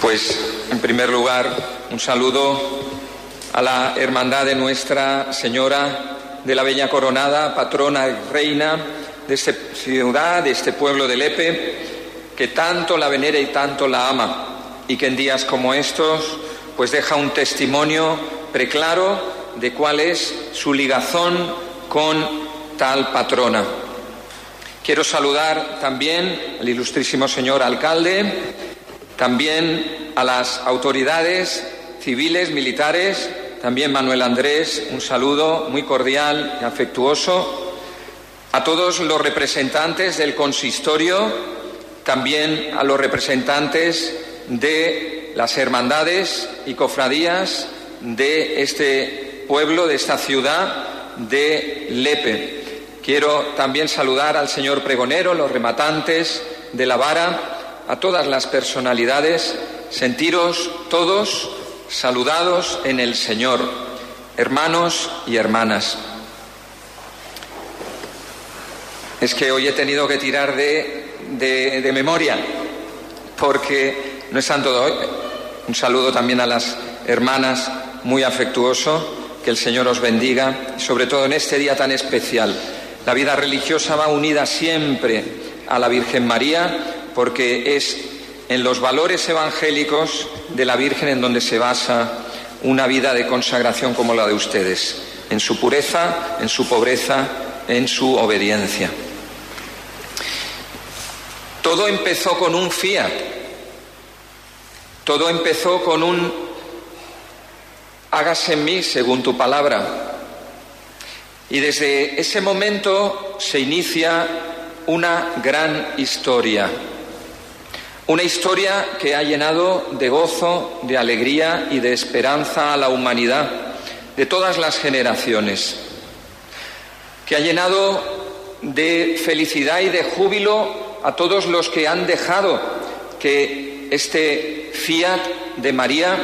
Pues, en primer lugar, un saludo a la hermandad de Nuestra Señora de la Bella Coronada, patrona y reina de esta ciudad, de este pueblo de Lepe, que tanto la venera y tanto la ama, y que en días como estos pues deja un testimonio preclaro de cuál es su ligazón con tal patrona. Quiero saludar también al ilustrísimo señor alcalde, también a las autoridades civiles, militares. También Manuel Andrés, un saludo muy cordial y afectuoso. A todos los representantes del consistorio, también a los representantes de las hermandades y cofradías de este pueblo, de esta ciudad de Lepe. Quiero también saludar al señor pregonero, los rematantes de la vara, a todas las personalidades. Sentiros todos saludados en el Señor, hermanos y hermanas. Es que hoy he tenido que tirar de, de, de memoria, porque no es santo de hoy. Un saludo también a las hermanas, muy afectuoso, que el Señor os bendiga, sobre todo en este día tan especial. La vida religiosa va unida siempre a la Virgen María, porque es en los valores evangélicos de la Virgen en donde se basa una vida de consagración como la de ustedes, en su pureza, en su pobreza, en su obediencia. Todo empezó con un fiat, todo empezó con un hágase en mí según tu palabra, y desde ese momento se inicia una gran historia. Una historia que ha llenado de gozo, de alegría y de esperanza a la humanidad de todas las generaciones, que ha llenado de felicidad y de júbilo a todos los que han dejado que este fiat de María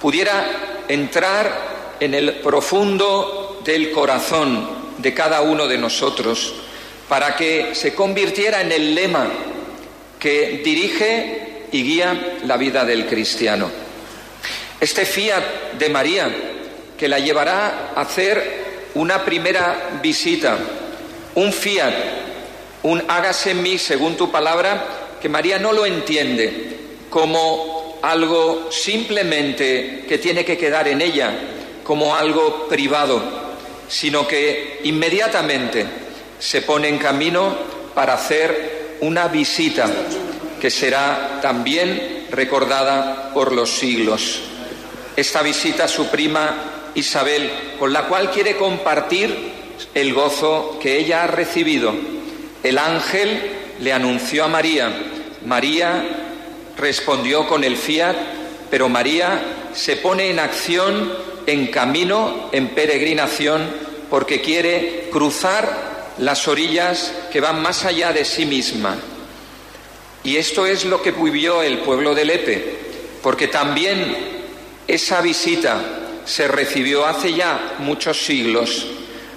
pudiera entrar en el profundo del corazón de cada uno de nosotros, para que se convirtiera en el lema que dirige y guía la vida del cristiano. Este fiat de María, que la llevará a hacer una primera visita, un fiat, un hágase en mí según tu palabra, que María no lo entiende como algo simplemente que tiene que quedar en ella, como algo privado, sino que inmediatamente se pone en camino para hacer una visita que será también recordada por los siglos. Esta visita a su prima Isabel, con la cual quiere compartir el gozo que ella ha recibido. El ángel le anunció a María. María respondió con el fiat, pero María se pone en acción, en camino, en peregrinación, porque quiere cruzar las orillas que van más allá de sí misma. Y esto es lo que vivió el pueblo de Lepe, porque también esa visita se recibió hace ya muchos siglos,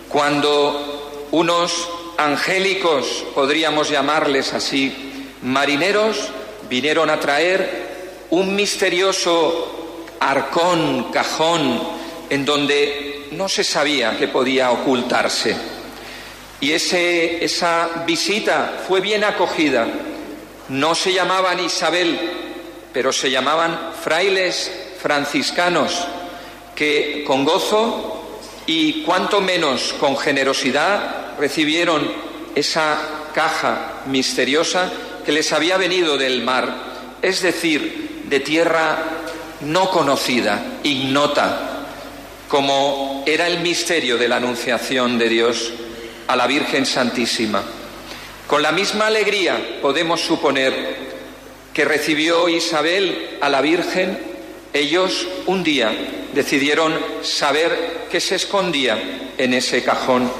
cuando unos angélicos, podríamos llamarles así, marineros, vinieron a traer un misterioso arcón, cajón, en donde no se sabía que podía ocultarse. Y ese, esa visita fue bien acogida. No se llamaban Isabel, pero se llamaban frailes franciscanos, que con gozo y cuanto menos con generosidad recibieron esa caja misteriosa que les había venido del mar, es decir, de tierra no conocida, ignota, como era el misterio de la anunciación de Dios a la Virgen Santísima. Con la misma alegría podemos suponer que recibió Isabel a la Virgen, ellos un día decidieron saber qué se escondía en ese cajón.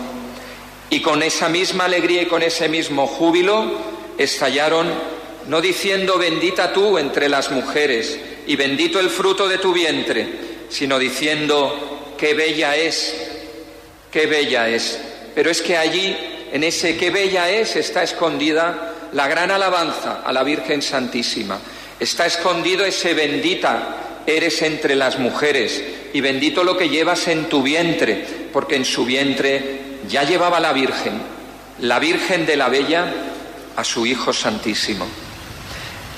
Y con esa misma alegría y con ese mismo júbilo estallaron, no diciendo bendita tú entre las mujeres y bendito el fruto de tu vientre, sino diciendo qué bella es, qué bella es. Pero es que allí, en ese qué bella es, está escondida la gran alabanza a la Virgen Santísima. Está escondido ese bendita eres entre las mujeres y bendito lo que llevas en tu vientre, porque en su vientre ya llevaba la Virgen, la Virgen de la Bella, a su Hijo Santísimo.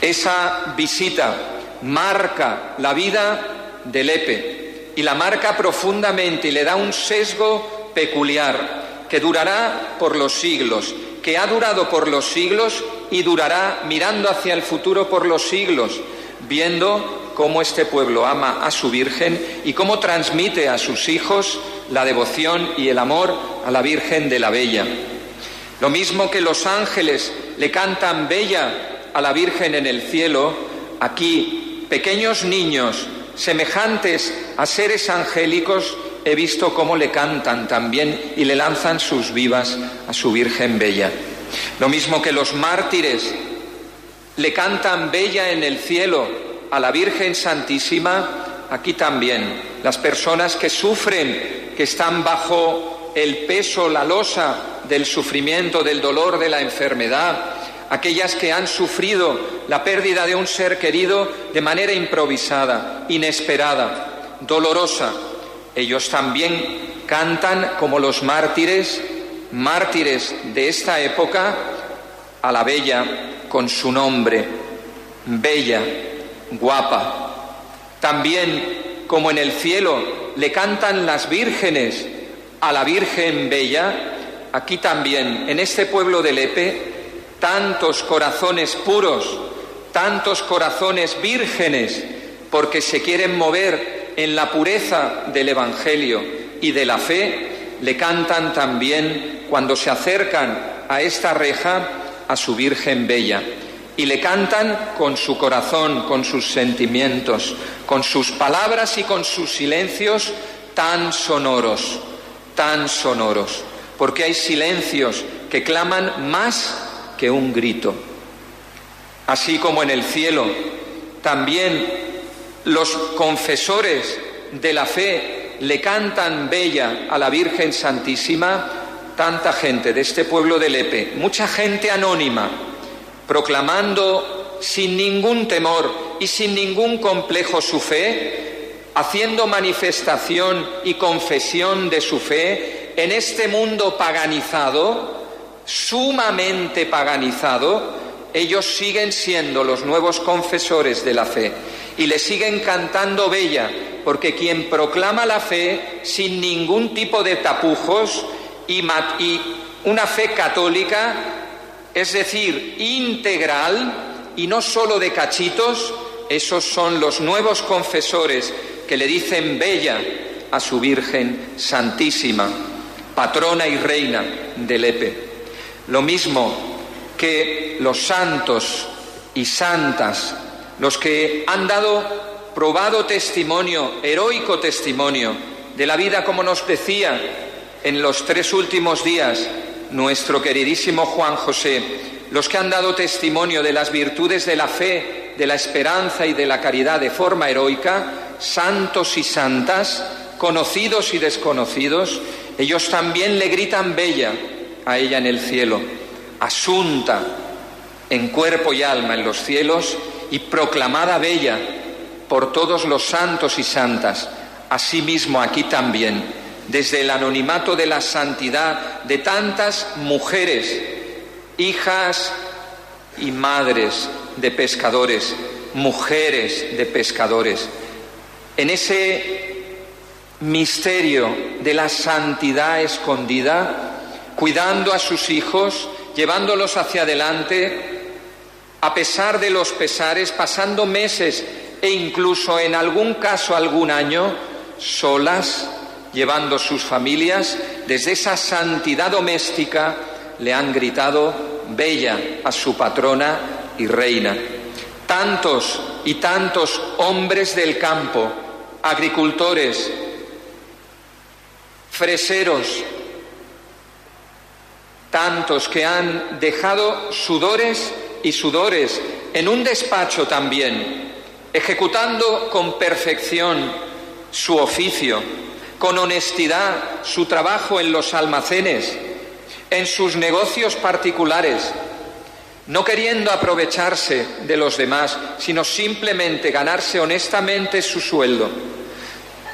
Esa visita marca la vida de Lepe y la marca profundamente y le da un sesgo peculiar que durará por los siglos, que ha durado por los siglos y durará mirando hacia el futuro por los siglos, viendo cómo este pueblo ama a su Virgen y cómo transmite a sus hijos la devoción y el amor a la Virgen de la Bella. Lo mismo que los ángeles le cantan Bella a la Virgen en el cielo, aquí, pequeños niños semejantes a seres angélicos, he visto cómo le cantan también y le lanzan sus vivas a su Virgen Bella. Lo mismo que los mártires le cantan Bella en el cielo a la Virgen Santísima, aquí también las personas que sufren, que están bajo el peso, la losa del sufrimiento, del dolor, de la enfermedad, aquellas que han sufrido la pérdida de un ser querido de manera improvisada, inesperada, dolorosa, ellos también cantan como los mártires, mártires de esta época, a la Bella con su nombre, bella, guapa. También como en el cielo le cantan las vírgenes a la Virgen Bella, aquí también, en este pueblo de Lepe, tantos corazones puros, tantos corazones vírgenes, porque se quieren mover en la pureza del Evangelio y de la fe, le cantan también, cuando se acercan a esta reja, a su Virgen Bella. Y le cantan con su corazón, con sus sentimientos, con sus palabras y con sus silencios tan sonoros, tan sonoros. Porque hay silencios que claman más que un grito. Así como en el cielo, también los confesores de la fe le cantan Bella a la Virgen Santísima, tanta gente de este pueblo de Lepe, mucha gente anónima, proclamando sin ningún temor y sin ningún complejo su fe, haciendo manifestación y confesión de su fe en este mundo paganizado, sumamente paganizado. Ellos siguen siendo los nuevos confesores de la fe y le siguen cantando Bella, porque quien proclama la fe sin ningún tipo de tapujos y, mat- y una fe católica, es decir, integral y no solo de cachitos, esos son los nuevos confesores que le dicen Bella a su Virgen Santísima, patrona y reina de Lepe. Lo mismo que los santos y santas, los que han dado probado testimonio, heroico testimonio de la vida, como nos decía en los tres últimos días nuestro queridísimo Juan José, los que han dado testimonio de las virtudes de la fe, de la esperanza y de la caridad de forma heroica, santos y santas, conocidos y desconocidos, ellos también le gritan Bella a ella en el cielo, asunta en cuerpo y alma en los cielos y proclamada bella por todos los santos y santas, asimismo aquí también, desde el anonimato de la santidad de tantas mujeres, hijas y madres de pescadores, mujeres de pescadores, en ese misterio de la santidad escondida, cuidando a sus hijos, llevándolos hacia adelante, a pesar de los pesares, pasando meses e incluso en algún caso algún año, solas, llevando sus familias, desde esa santidad doméstica le han gritado bella a su patrona y reina. Tantos y tantos hombres del campo, agricultores, freseros, tantos que han dejado sudores y sudores en un despacho también, ejecutando con perfección su oficio, con honestidad su trabajo en los almacenes, en sus negocios particulares, no queriendo aprovecharse de los demás, sino simplemente ganarse honestamente su sueldo.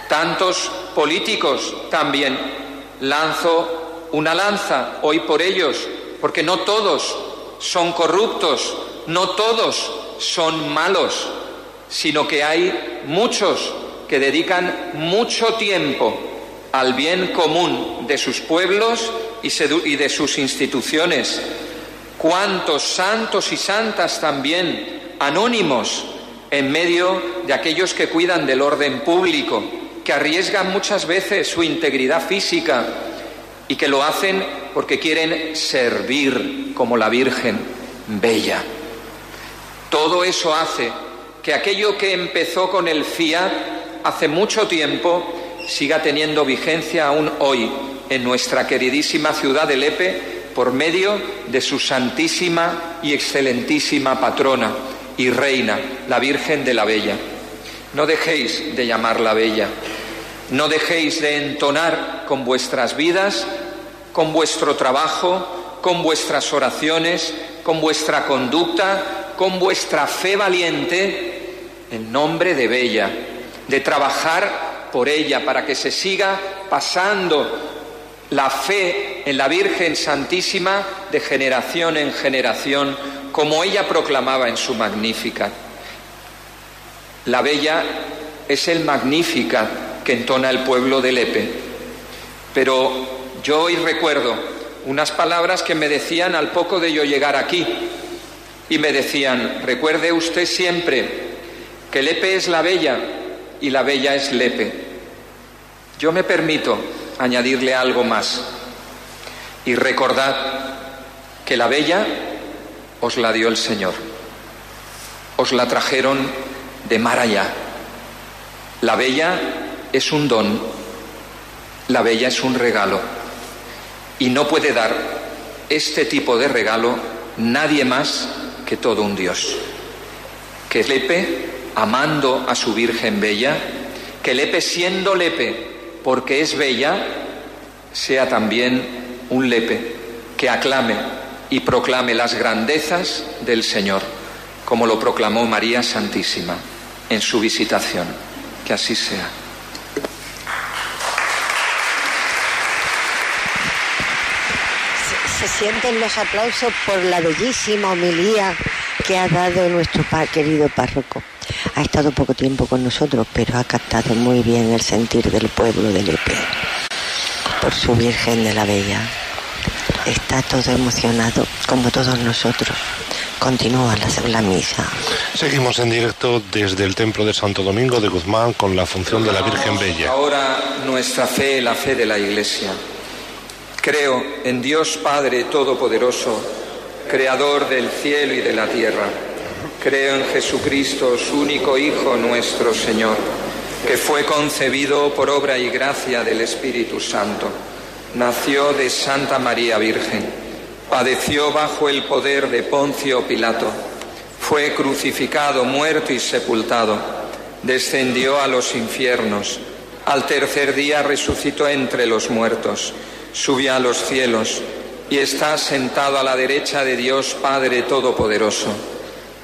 Tantos políticos también. Lanzo una lanza hoy por ellos, porque no todos son corruptos, no todos son malos, sino que hay muchos que dedican mucho tiempo al bien común de sus pueblos y de sus instituciones. Cuántos santos y santas también, anónimos, en medio de aquellos que cuidan del orden público, que arriesgan muchas veces su integridad física y que lo hacen porque quieren servir como la Virgen Bella. Todo eso hace que aquello que empezó con el Fiat hace mucho tiempo siga teniendo vigencia aún hoy en nuestra queridísima ciudad de Lepe por medio de su santísima y excelentísima patrona y reina, la Virgen de la Bella. No dejéis de llamarla bella, no dejéis de entonar con vuestras vidas, con vuestro trabajo, con vuestras oraciones, con vuestra conducta, con vuestra fe valiente, el nombre de Bella, de trabajar por ella para que se siga pasando la fe en la Virgen Santísima de generación en generación, como ella proclamaba en su Magnificat. La Bella es el Magnificat que entona el pueblo de Lepe. Pero yo hoy recuerdo unas palabras que me decían al poco de yo llegar aquí. Y me decían, recuerde usted siempre que Lepe es la Bella y la Bella es Lepe. Yo me permito añadirle algo más. Y recordad que la Bella os la dio el Señor. Os la trajeron de mar allá. La bella es un don, la bella es un regalo, y no puede dar este tipo de regalo nadie más que todo un Dios. Que Lepe, amando a su Virgen Bella, que Lepe siendo Lepe, porque es bella, sea también un Lepe que aclame y proclame las grandezas del Señor, como lo proclamó María Santísima en su visitación. Que así sea. Se, se sienten los aplausos por la bellísima homilía que ha dado nuestro pa, querido párroco. Ha estado poco tiempo con nosotros, pero ha captado muy bien el sentir del pueblo de Lepe por su Virgen de la Bella. Está todo emocionado, como todos nosotros. Continúa la, la misa. Seguimos en directo desde el Templo de Santo Domingo de Guzmán con la función de la Virgen Bella. Ahora nuestra fe, la fe de la Iglesia. Creo en Dios Padre Todopoderoso, Creador del cielo y de la tierra. Creo en Jesucristo, su único Hijo, nuestro Señor, que fue concebido por obra y gracia del Espíritu Santo. Nació de Santa María Virgen. Padeció bajo el poder de Poncio Pilato, fue crucificado, muerto y sepultado, descendió a los infiernos, al tercer día resucitó entre los muertos, subió a los cielos, y está sentado a la derecha de Dios Padre Todopoderoso.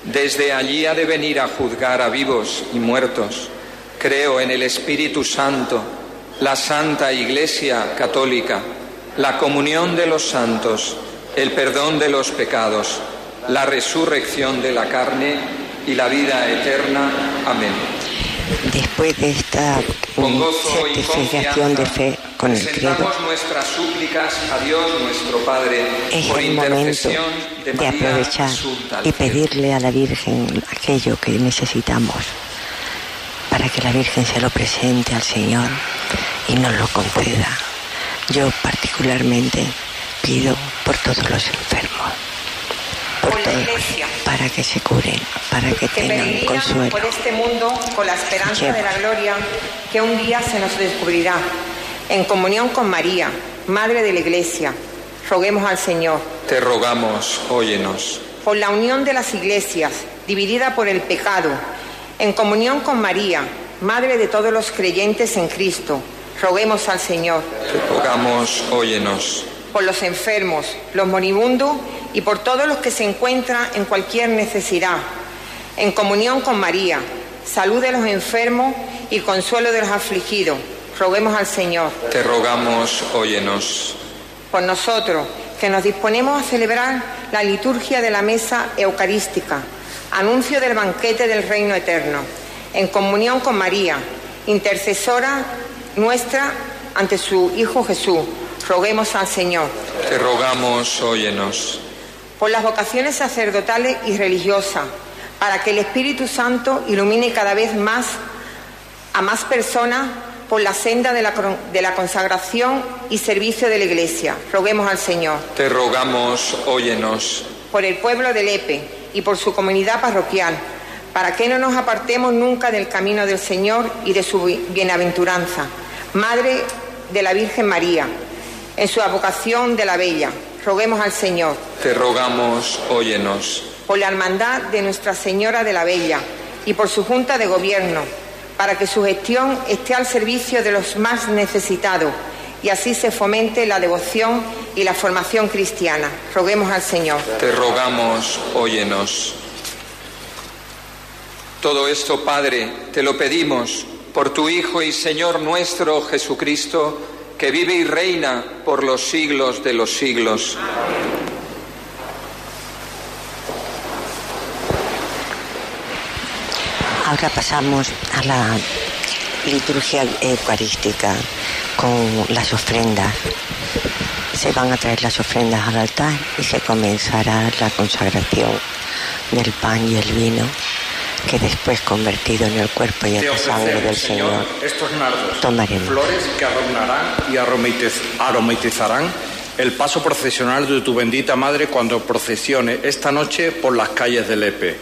Desde allí ha de venir a juzgar a vivos y muertos. Creo en el Espíritu Santo, la Santa Iglesia Católica, la comunión de los santos, el perdón de los pecados, la resurrección de la carne y la vida eterna. Amén. Después de esta certificación de fe con el credo, nuestras súplicas a Dios nuestro Padre, es por el momento de, de aprovechar y pedirle a la Virgen aquello que necesitamos, para que la Virgen se lo presente al Señor y nos lo conceda. Yo particularmente pido por todos los enfermos, por, por todos, para que se curen, para que, que tengan consuelo. Por este mundo con la esperanza Llevo. de la gloria que un día se nos descubrirá. En comunión con María, Madre de la Iglesia, roguemos al Señor. Te rogamos, óyenos. Por la unión de las iglesias, dividida por el pecado, en comunión con María, Madre de todos los creyentes en Cristo, roguemos al Señor. Te rogamos, óyenos. Por los enfermos, los moribundos y por todos los que se encuentran en cualquier necesidad, en comunión con María, salud de los enfermos y consuelo de los afligidos, roguemos al Señor. Te rogamos, óyenos. Por nosotros, que nos disponemos a celebrar la liturgia de la mesa eucarística, anuncio del banquete del reino eterno, en comunión con María, intercesora nuestra ante su Hijo Jesús, roguemos al Señor. Te rogamos, óyenos. Por las vocaciones sacerdotales y religiosas, para que el Espíritu Santo ilumine cada vez más a más personas por la senda de la, de la consagración y servicio de la Iglesia, roguemos al Señor. Te rogamos, óyenos. Por el pueblo de Lepe y por su comunidad parroquial, para que no nos apartemos nunca del camino del Señor y de su bienaventuranza. Madre de la Virgen María, en su advocación de la Bella, roguemos al Señor. Te rogamos, óyenos. Por la hermandad de Nuestra Señora de la Bella y por su Junta de Gobierno, para que su gestión esté al servicio de los más necesitados y así se fomente la devoción y la formación cristiana. Roguemos al Señor. Te rogamos, óyenos. Todo esto, Padre, te lo pedimos por tu Hijo y Señor nuestro Jesucristo, que vive y reina por los siglos de los siglos. Amén. Ahora pasamos a la liturgia eucarística con las ofrendas. Se van a traer las ofrendas al altar y se comenzará la consagración del pan y el vino, que después, convertido en el cuerpo y en la sangre del Señor, Señor estos nardos, tomaremos. Flores que adornarán y aromatiz, aromatizarán el paso procesional de tu bendita Madre cuando procesione esta noche por las calles de Lepe.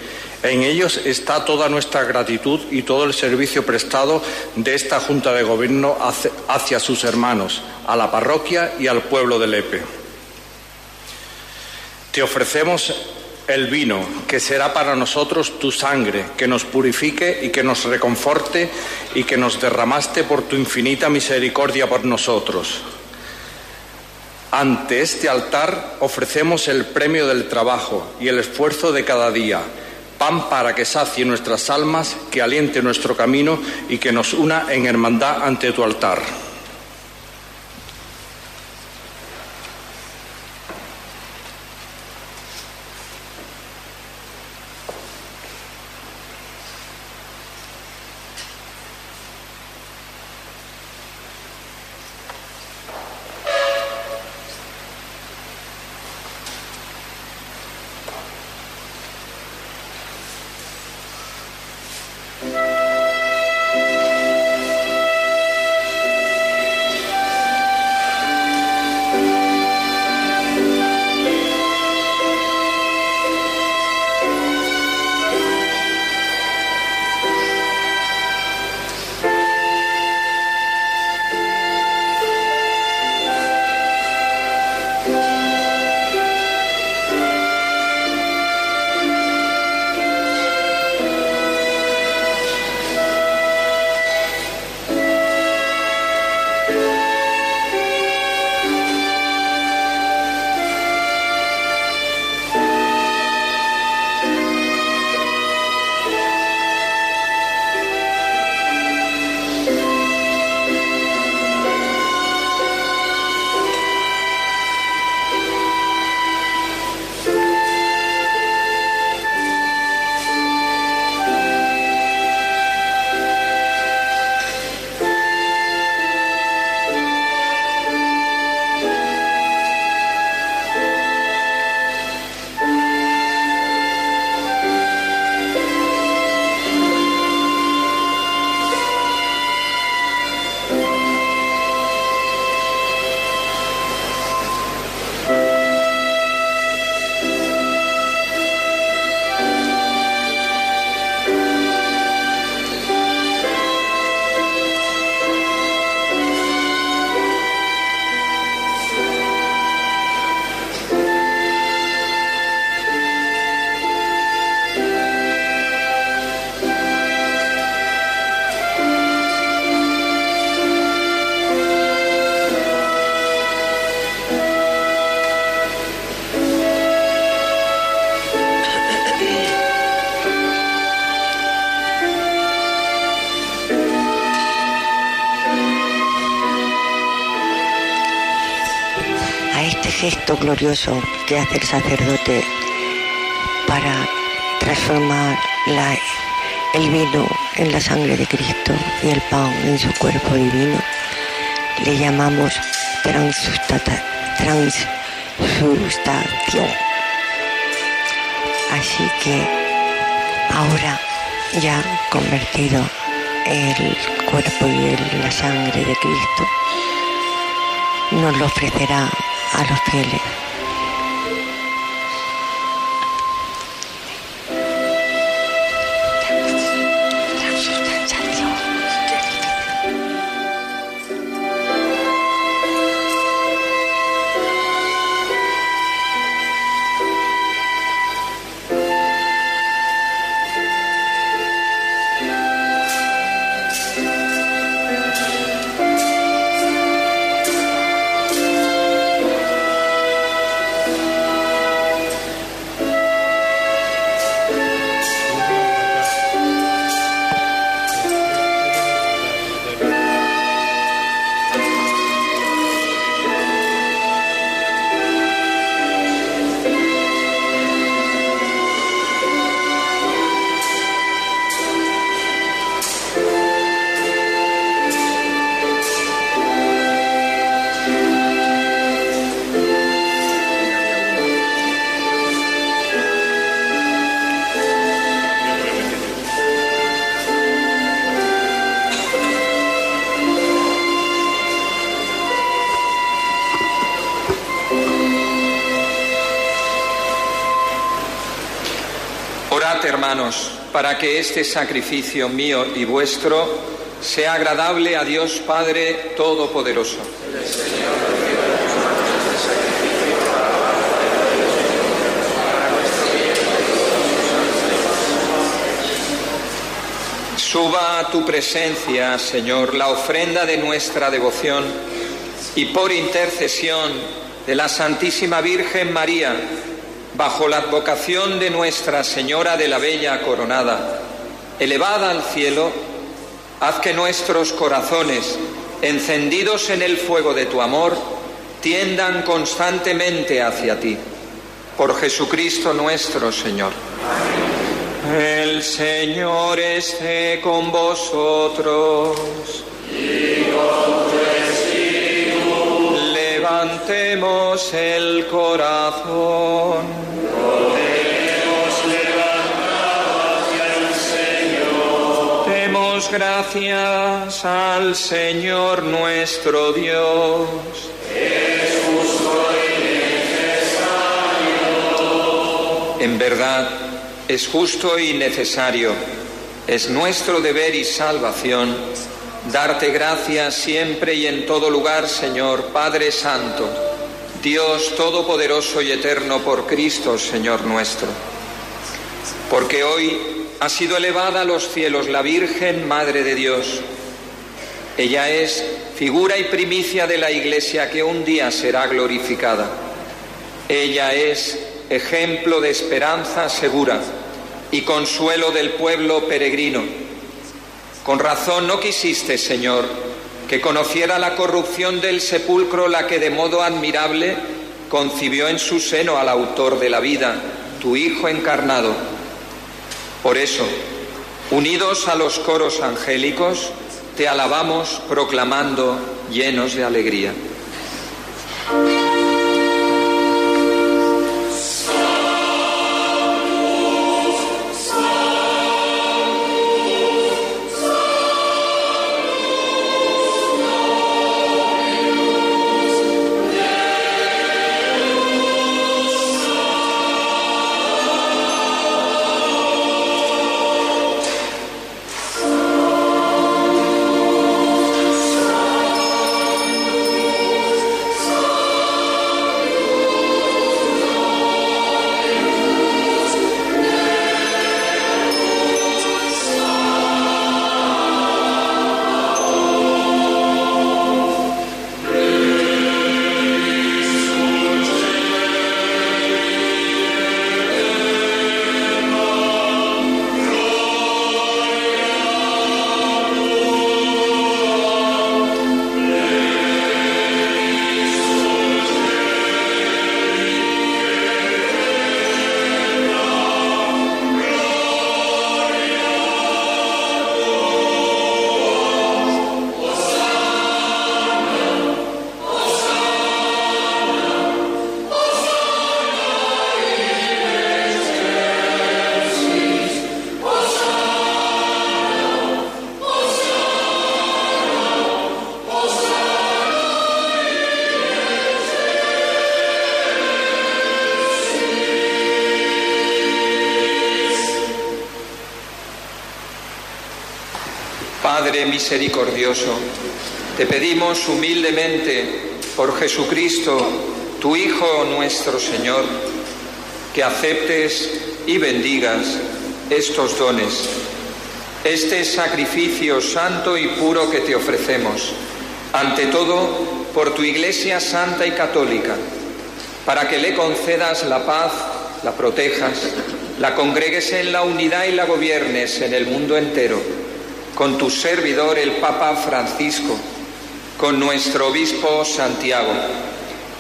En ellos está toda nuestra gratitud y todo el servicio prestado de esta Junta de Gobierno hacia sus hermanos, a la parroquia y al pueblo de Lepe. Te ofrecemos el vino, que será para nosotros tu sangre, que nos purifique y que nos reconforte y que nos derramaste por tu infinita misericordia por nosotros. Ante este altar ofrecemos el premio del trabajo y el esfuerzo de cada día, pan para que sacie nuestras almas, que aliente nuestro camino y que nos una en hermandad ante tu altar. gesto glorioso que hace el sacerdote para transformar la, el vino en la sangre de Cristo y el pan en su cuerpo divino, le llamamos transubstanciación. Así que ahora ya convertido el cuerpo y el, la sangre de Cristo, nos lo ofrecerá a los fieles. Hermanos, para que este sacrificio mío y vuestro sea agradable a Dios Padre Todopoderoso. Suba a tu presencia, Señor, la ofrenda de nuestra devoción y por intercesión de la Santísima Virgen María, bajo la advocación de Nuestra Señora de la Bella Coronada, elevada al cielo, haz que nuestros corazones, encendidos en el fuego de tu amor, tiendan constantemente hacia ti. Por Jesucristo nuestro Señor. Amén. El Señor esté con vosotros. Y con tu espíritu. Levantemos el corazón. Gracias al Señor nuestro Dios. Es justo y necesario. En verdad, es justo y necesario. Es nuestro deber y salvación darte gracias siempre y en todo lugar, Señor, Padre Santo, Dios Todopoderoso y Eterno, por Cristo, Señor nuestro. Porque hoy ha sido elevada a los cielos la Virgen Madre de Dios. Ella es figura y primicia de la Iglesia que un día será glorificada. Ella es ejemplo de esperanza segura y consuelo del pueblo peregrino. Con razón no quisiste, Señor, que conociera la corrupción del sepulcro la que de modo admirable concibió en su seno al autor de la vida, tu Hijo encarnado. Por eso, unidos a los coros angélicos, te alabamos proclamando llenos de alegría. Padre misericordioso, te pedimos humildemente por Jesucristo, tu Hijo nuestro Señor, que aceptes y bendigas estos dones, este sacrificio santo y puro que te ofrecemos, ante todo por tu Iglesia Santa y Católica, para que le concedas la paz, la protejas, la congregues en la unidad y la gobiernes en el mundo entero, con tu servidor el Papa Francisco, con nuestro obispo Santiago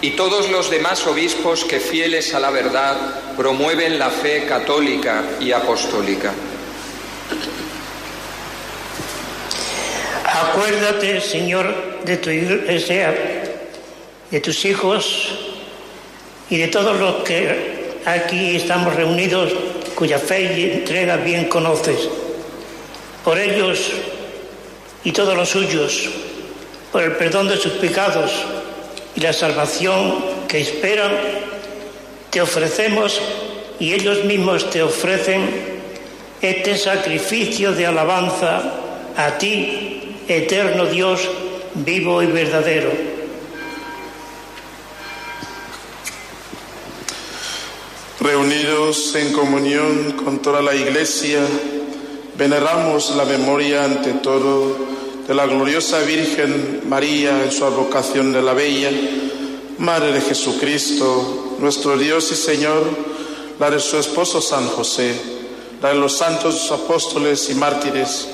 y todos los demás obispos que fieles a la verdad promueven la fe católica y apostólica. Acuérdate, Señor, de tu iglesia, de tus hijos y de todos los que aquí estamos reunidos, cuya fe y entrega bien conoces. Por ellos y todos los suyos, por el perdón de sus pecados y la salvación que esperan, te ofrecemos y ellos mismos te ofrecen este sacrificio de alabanza a ti, eterno Dios, vivo y verdadero. Reunidos en comunión con toda la Iglesia, veneramos la memoria ante todo de la gloriosa Virgen María en su advocación de la Bella, Madre de Jesucristo, nuestro Dios y Señor, la de su esposo San José, la de los santos apóstoles y mártires,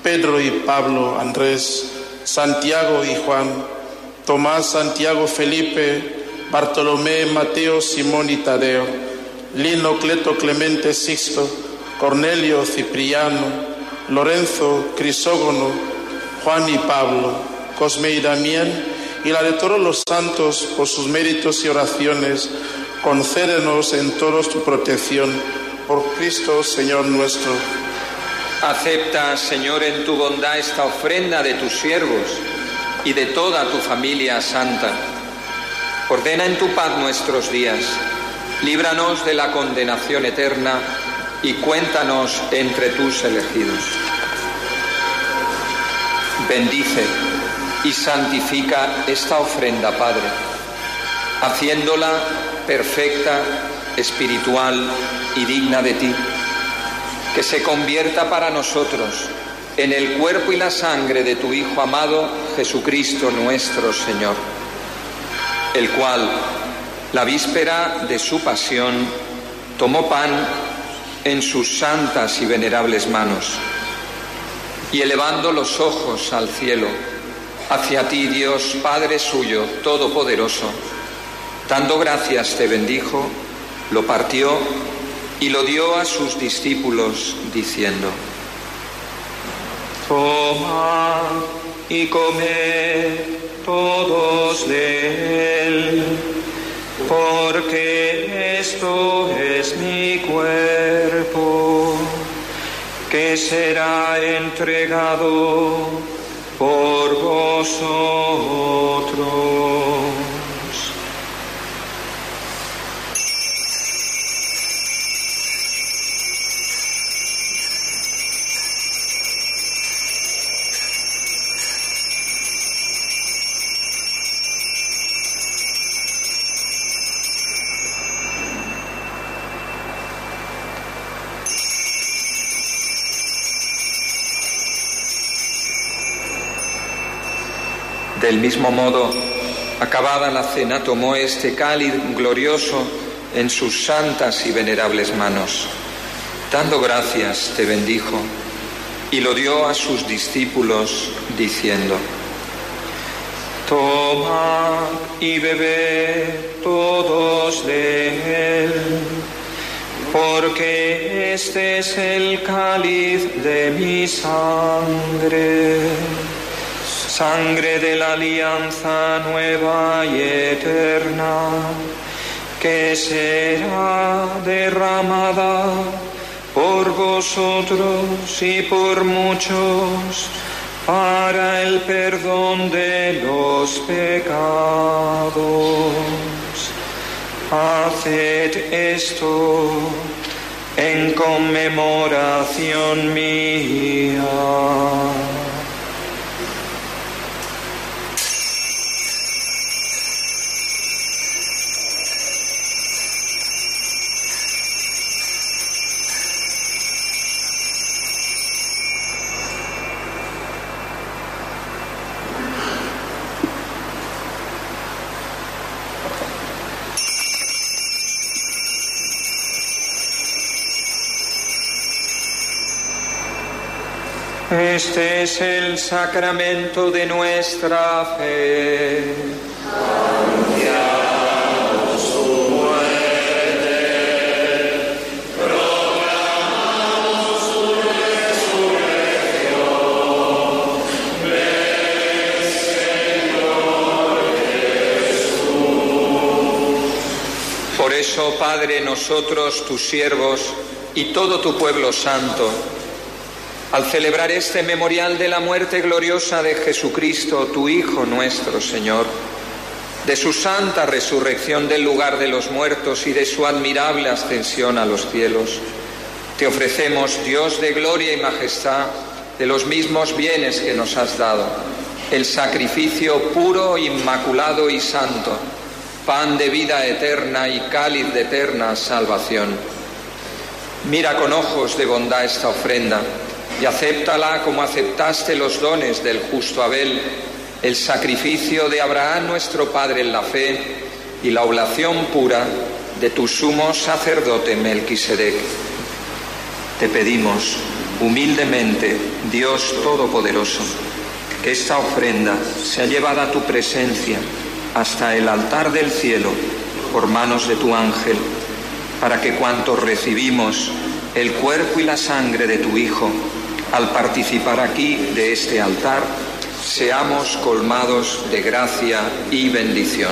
Pedro y Pablo, Andrés, Santiago y Juan, Tomás, Santiago, Felipe, Bartolomé, Mateo, Simón y Tadeo, Lino, Cleto, Clemente, Sixto, Cornelio, Cipriano, Lorenzo, Crisógono, Juan y Pablo, Cosme y Damián, y la de todos los santos, por sus méritos y oraciones, concédenos en todos tu protección, por Cristo, Señor nuestro. Acepta, Señor, en tu bondad esta ofrenda de tus siervos y de toda tu familia santa. Ordena en tu paz nuestros días, líbranos de la condenación eterna, y cuéntanos entre tus elegidos. Bendice y santifica esta ofrenda, Padre, haciéndola perfecta, espiritual y digna de ti, que se convierta para nosotros en el cuerpo y la sangre de tu Hijo amado, Jesucristo nuestro Señor, el cual, la víspera de su pasión, tomó pan en sus santas y venerables manos, y elevando los ojos al cielo, hacia ti, Dios Padre suyo, todopoderoso, dando gracias te bendijo, lo partió y lo dio a sus discípulos, diciendo: Toma y comed todos de él, porque esto es mi cuerpo, que será entregado por vosotros. Del mismo modo, acabada la cena, tomó este cáliz glorioso en sus santas y venerables manos. Dando gracias, te bendijo, y lo dio a sus discípulos, diciendo: Toma y bebe todos de él, porque este es el cáliz de mi sangre, sangre de la alianza nueva y eterna, que será derramada por vosotros y por muchos para el perdón de los pecados. Haced esto en conmemoración mía. Este es el sacramento de nuestra fe. Anunciamos su muerte, proclamamos su resurrección. Ven, Señor Jesús. Por eso, Padre, nosotros, tus siervos, y todo tu pueblo santo, al celebrar este memorial de la muerte gloriosa de Jesucristo, tu Hijo nuestro Señor, de su santa resurrección del lugar de los muertos y de su admirable ascensión a los cielos, te ofrecemos, Dios de gloria y majestad, de los mismos bienes que nos has dado, el sacrificio puro, inmaculado y santo, pan de vida eterna y cáliz de eterna salvación. Mira con ojos de bondad esta ofrenda y acéptala como aceptaste los dones del justo Abel, el sacrificio de Abraham nuestro padre en la fe y la oblación pura de tu sumo sacerdote Melquisedec. Te pedimos humildemente, Dios Todopoderoso, que esta ofrenda sea llevada a tu presencia hasta el altar del cielo por manos de tu ángel, para que cuantos recibimos el cuerpo y la sangre de tu Hijo, al participar aquí de este altar, seamos colmados de gracia y bendición.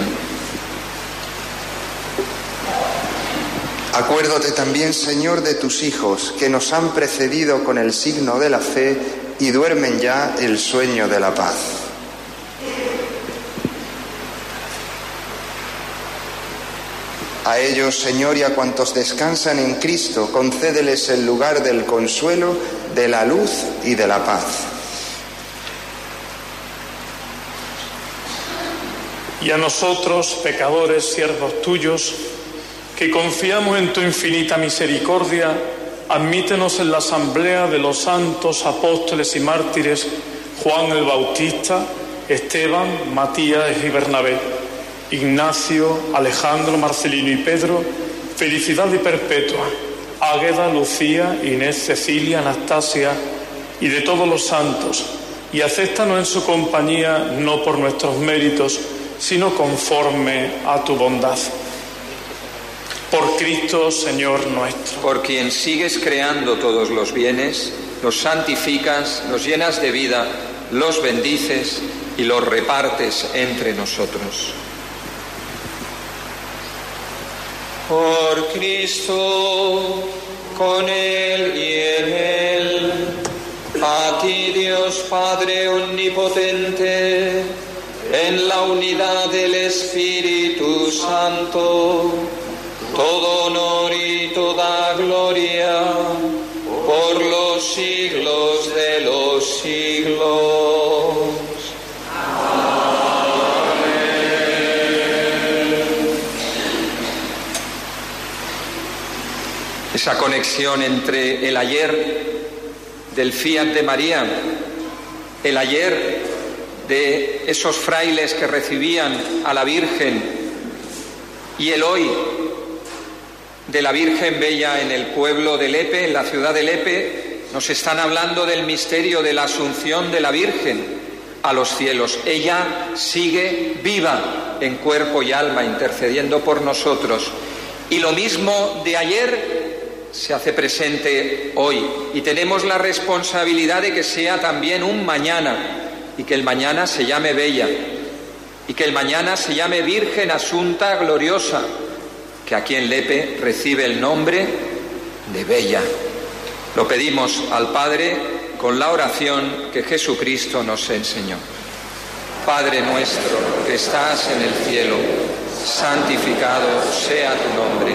Acuérdate también, Señor, de tus hijos, que nos han precedido con el signo de la fe y duermen ya el sueño de la paz. A ellos, Señor, y a cuantos descansan en Cristo, concédeles el lugar del consuelo, de la luz y de la paz. Y a nosotros, pecadores, siervos tuyos, que confiamos en tu infinita misericordia, admítenos en la asamblea de los santos apóstoles y mártires Juan el Bautista, Esteban, Matías y Bernabé, Ignacio, Alejandro, Marcelino y Pedro, Felicidad y Perpetua, Águeda, Lucía, Inés, Cecilia, Anastasia y de todos los santos, y acéptanos en su compañía, no por nuestros méritos, sino conforme a tu bondad. Por Cristo, Señor nuestro. Por quien sigues creando todos los bienes, los santificas, los llenas de vida, los bendices y los repartes entre nosotros. Por Cristo, con Él y en Él, a ti Dios Padre Omnipotente, en la unidad del Espíritu Santo, todo honor y toda gloria, por los siglos de los siglos. Esa conexión entre el ayer del Fiat de María, el ayer de esos frailes que recibían a la Virgen y el hoy de la Virgen Bella en el pueblo de Lepe, en la ciudad de Lepe, nos están hablando del misterio de la asunción de la Virgen a los cielos. Ella sigue viva en cuerpo y alma intercediendo por nosotros. Y lo mismo de ayer se hace presente hoy y tenemos la responsabilidad de que sea también un mañana, y que el mañana se llame Bella, y que el mañana se llame Virgen Asunta Gloriosa, que aquí en Lepe recibe el nombre de Bella. Lo pedimos al Padre con la oración que Jesucristo nos enseñó. Padre nuestro que estás en el cielo, santificado sea tu nombre.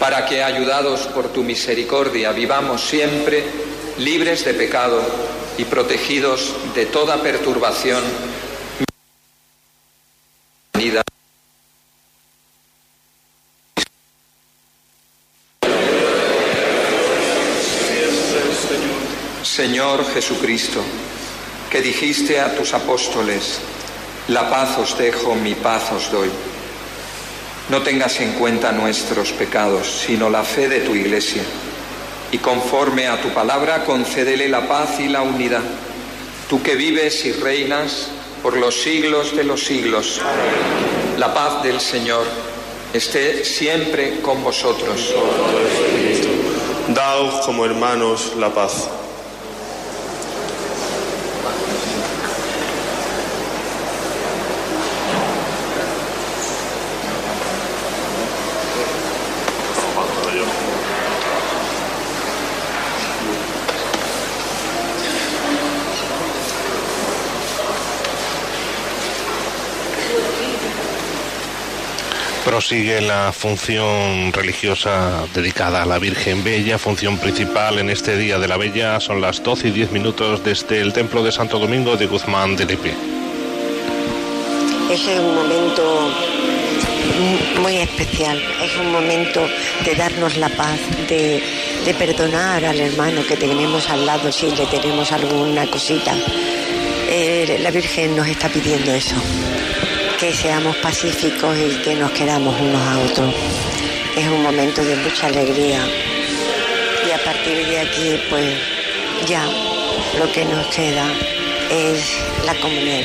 para que, ayudados por tu misericordia, vivamos siempre libres de pecado y protegidos de toda perturbación venida Señor Jesucristo, que dijiste a tus apóstoles: la paz os dejo, mi paz os doy. No tengas en cuenta nuestros pecados, sino la fe de tu Iglesia, y conforme a tu palabra concédele la paz y la unidad. Tú que vives y reinas por los siglos de los siglos. Amén. La paz del Señor esté siempre con vosotros. Daos como hermanos la paz. Prosigue la función religiosa dedicada a la Virgen Bella. Función principal en este Día de la Bella. Son las doce y diez minutos desde el Templo de Santo Domingo de Guzmán de Lepe. Ese es un momento muy especial. Es un momento de darnos la paz, de, de perdonar al hermano que tenemos al lado si le tenemos alguna cosita. Eh, la Virgen nos está pidiendo eso, que seamos pacíficos y que nos queramos unos a otros. Es un momento de mucha alegría y a partir de aquí pues ya lo que nos queda es la comunión.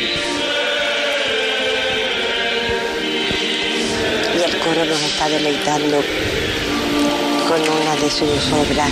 Y el coro nos está deleitando con una de sus obras.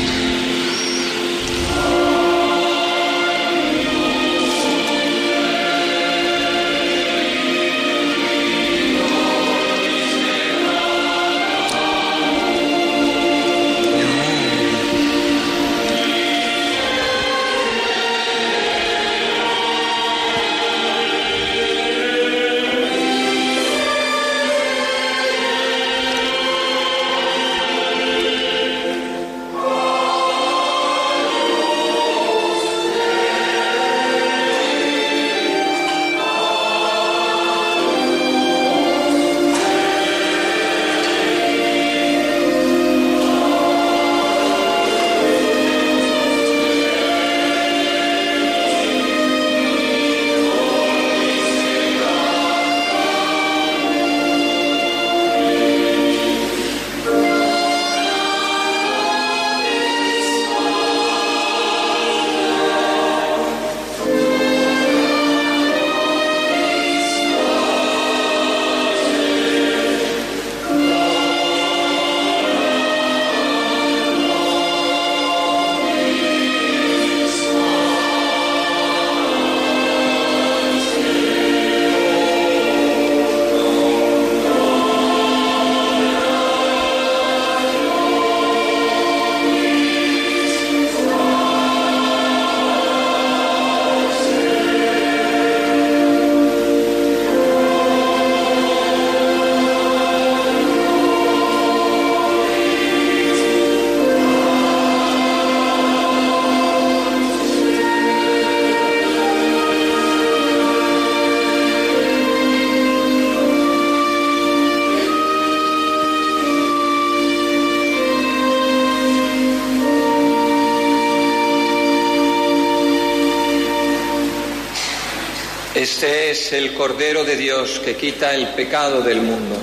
Este es el Cordero de Dios que quita el pecado del mundo.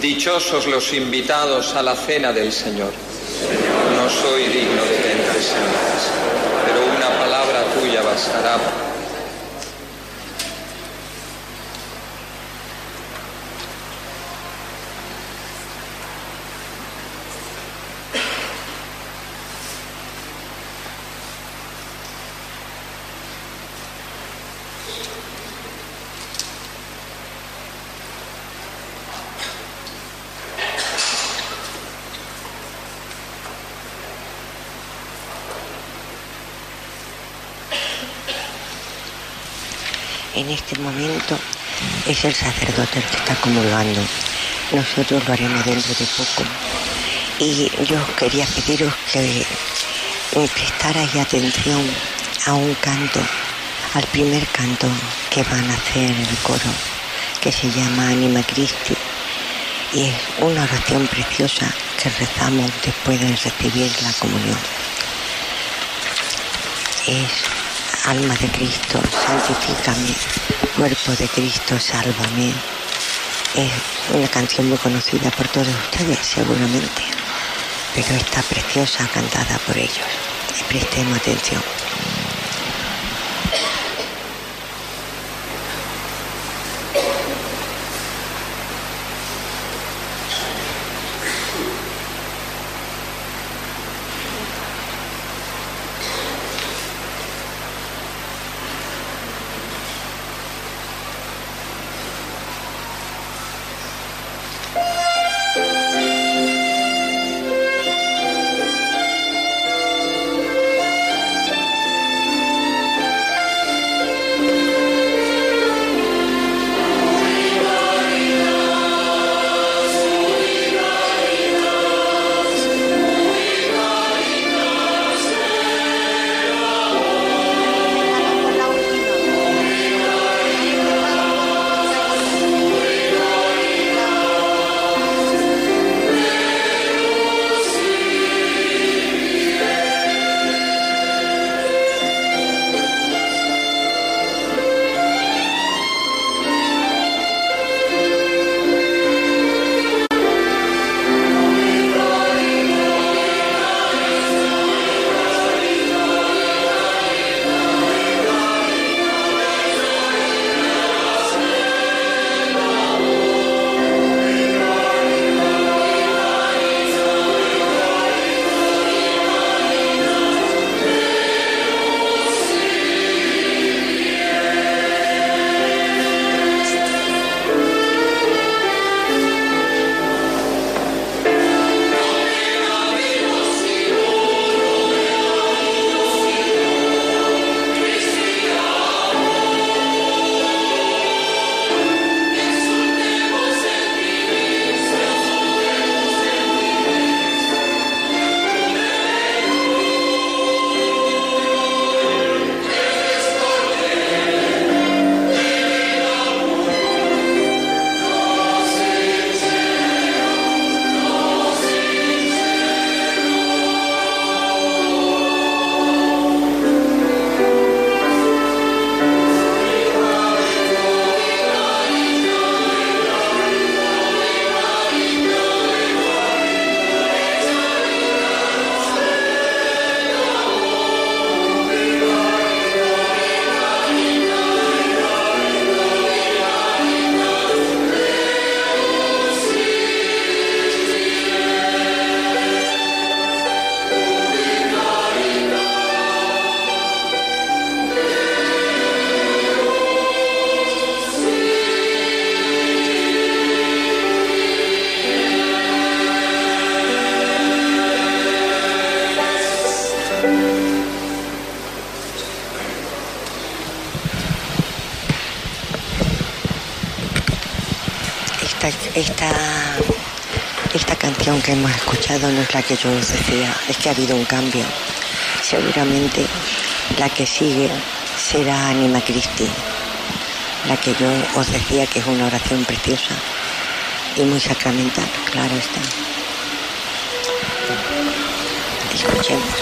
Dichosos los invitados a la cena del Señor. No soy digno de que entres en mi casa, pero una palabra tuya bastará. En este momento es el sacerdote el que está comulgando. Nosotros lo haremos dentro de poco. Y yo quería pediros que prestarais atención a un canto, al primer canto que van a hacer el coro, que se llama Anima Christi, y es una oración preciosa que rezamos después de recibir la comunión. Es alma de Cristo, santifícame, cuerpo de Cristo, sálvame. Es una canción muy conocida por todos ustedes, seguramente, pero está preciosa cantada por ellos. Prestemos atención. Esta, esta canción que hemos escuchado no es la que yo os decía, es que ha habido un cambio. Seguramente la que sigue será Anima Christi, la que yo os decía que es una oración preciosa y muy sacramental, claro está. Escuchemos.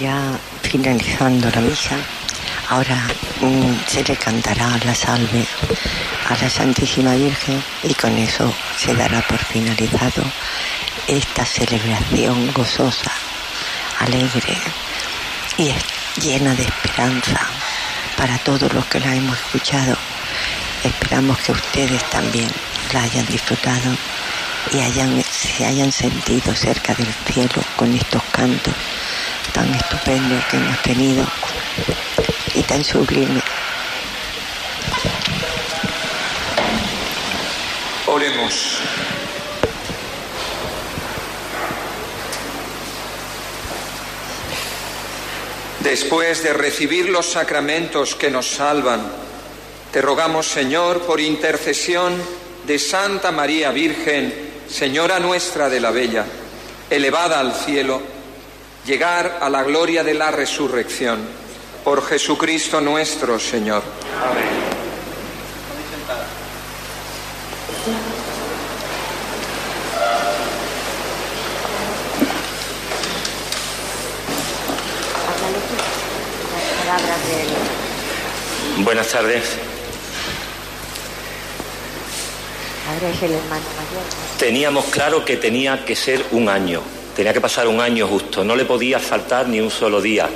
ya finalizando la misa, ahora mmm, se le cantará la salve a la Santísima Virgen y con eso se dará por finalizado esta celebración gozosa, alegre y llena de esperanza para todos los que la hemos escuchado. Esperamos que ustedes también la hayan disfrutado y hayan, se hayan sentido cerca del cielo con estos cantos tan estupendos que hemos tenido y tan sublimes. Oremos. Después de recibir los sacramentos que nos salvan, te rogamos, Señor, por intercesión de Santa María Virgen, Señora nuestra de la Bella, elevada al cielo, llegar a la gloria de la resurrección. Por Jesucristo nuestro Señor. Amén. Buenas tardes. Teníamos claro que tenía que ser un año, tenía que pasar un año justo, no le podía faltar ni un solo día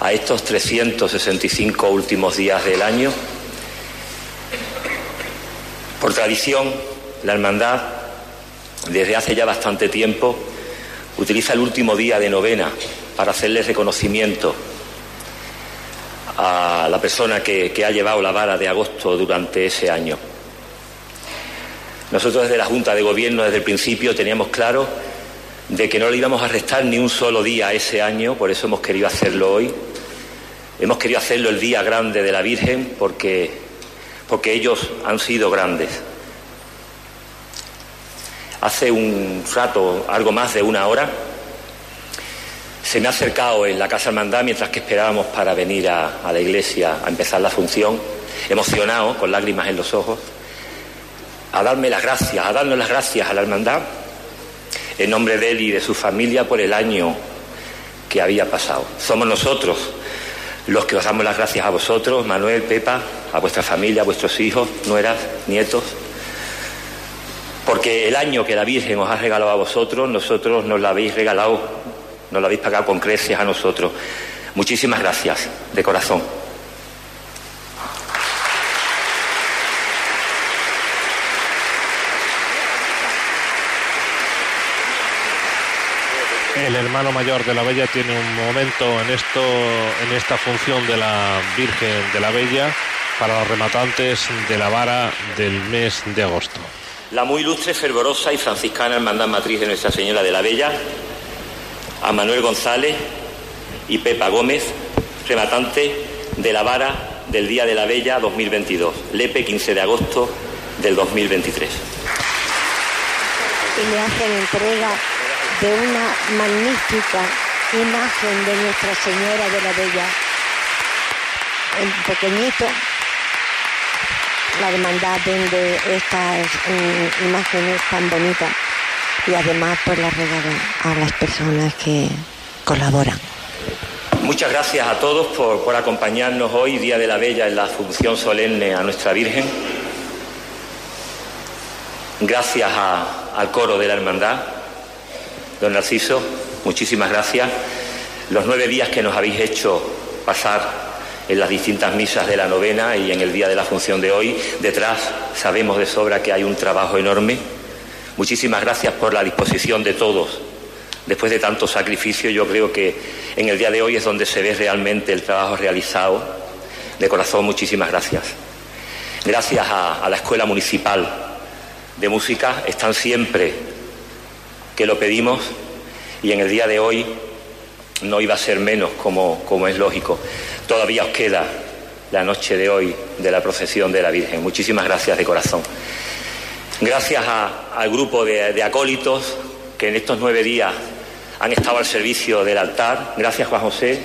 a estos trescientos sesenta y cinco últimos días del año. Por tradición, la hermandad, desde hace ya bastante tiempo, utiliza el último día de novena para hacerle reconocimiento a la persona que, que ha llevado la vara de agosto durante ese año. Nosotros desde la Junta de Gobierno, desde el principio, teníamos claro de que no le íbamos a restar ni un solo día a ese año, por eso hemos querido hacerlo hoy. Hemos querido hacerlo el día grande de la Virgen, porque, porque ellos han sido grandes. Hace un rato, algo más de una hora, se me ha acercado en la Casa Hermandad mientras que esperábamos para venir a, a la iglesia a empezar la función, emocionado, con lágrimas en los ojos, a darme las gracias, a darnos las gracias a la hermandad en nombre de él y de su familia por el año que había pasado. Somos nosotros los que os damos las gracias a vosotros, Manuel, Pepa, a vuestra familia, a vuestros hijos, nueras, nietos, porque el año que la Virgen os ha regalado a vosotros, nosotros nos la habéis regalado, nos lo habéis pagado con creces a nosotros. Muchísimas gracias, de corazón. El hermano mayor de la Bella tiene un momento en esto, en esta función de la Virgen de la Bella para los rematantes de la vara del mes de agosto. La muy ilustre, fervorosa y franciscana hermandad matriz de Nuestra Señora de la Bella, a Manuel González y Pepa Gómez, rematante de la vara del Día de la Bella dos mil veintidós, Lepe, quince de agosto del dos mil veintitrés. Y le hacen entrega de una magnífica imagen de Nuestra Señora de la Bella, el pequeñito, la hermandad donde estas um, imágenes tan bonitas. Y además por la regalan a las personas que colaboran. Muchas gracias a todos por, por acompañarnos hoy, Día de la Bella, en la función solemne a Nuestra Virgen. Gracias a, al coro de la hermandad. Don Narciso, muchísimas gracias. Los nueve días que nos habéis hecho pasar en las distintas misas de la novena y en el día de la función de hoy, detrás sabemos de sobra que hay un trabajo enorme. Muchísimas gracias por la disposición de todos. Después de tanto sacrificio, yo creo que en el día de hoy es donde se ve realmente el trabajo realizado. De corazón, muchísimas gracias. Gracias a, a la Escuela Municipal de Música. Están siempre que lo pedimos y en el día de hoy no iba a ser menos, como, como es lógico. Todavía os queda la noche de hoy de la procesión de la Virgen. Muchísimas gracias de corazón. Gracias a, al grupo de, de acólitos que en estos nueve días han estado al servicio del altar. Gracias, Juan José,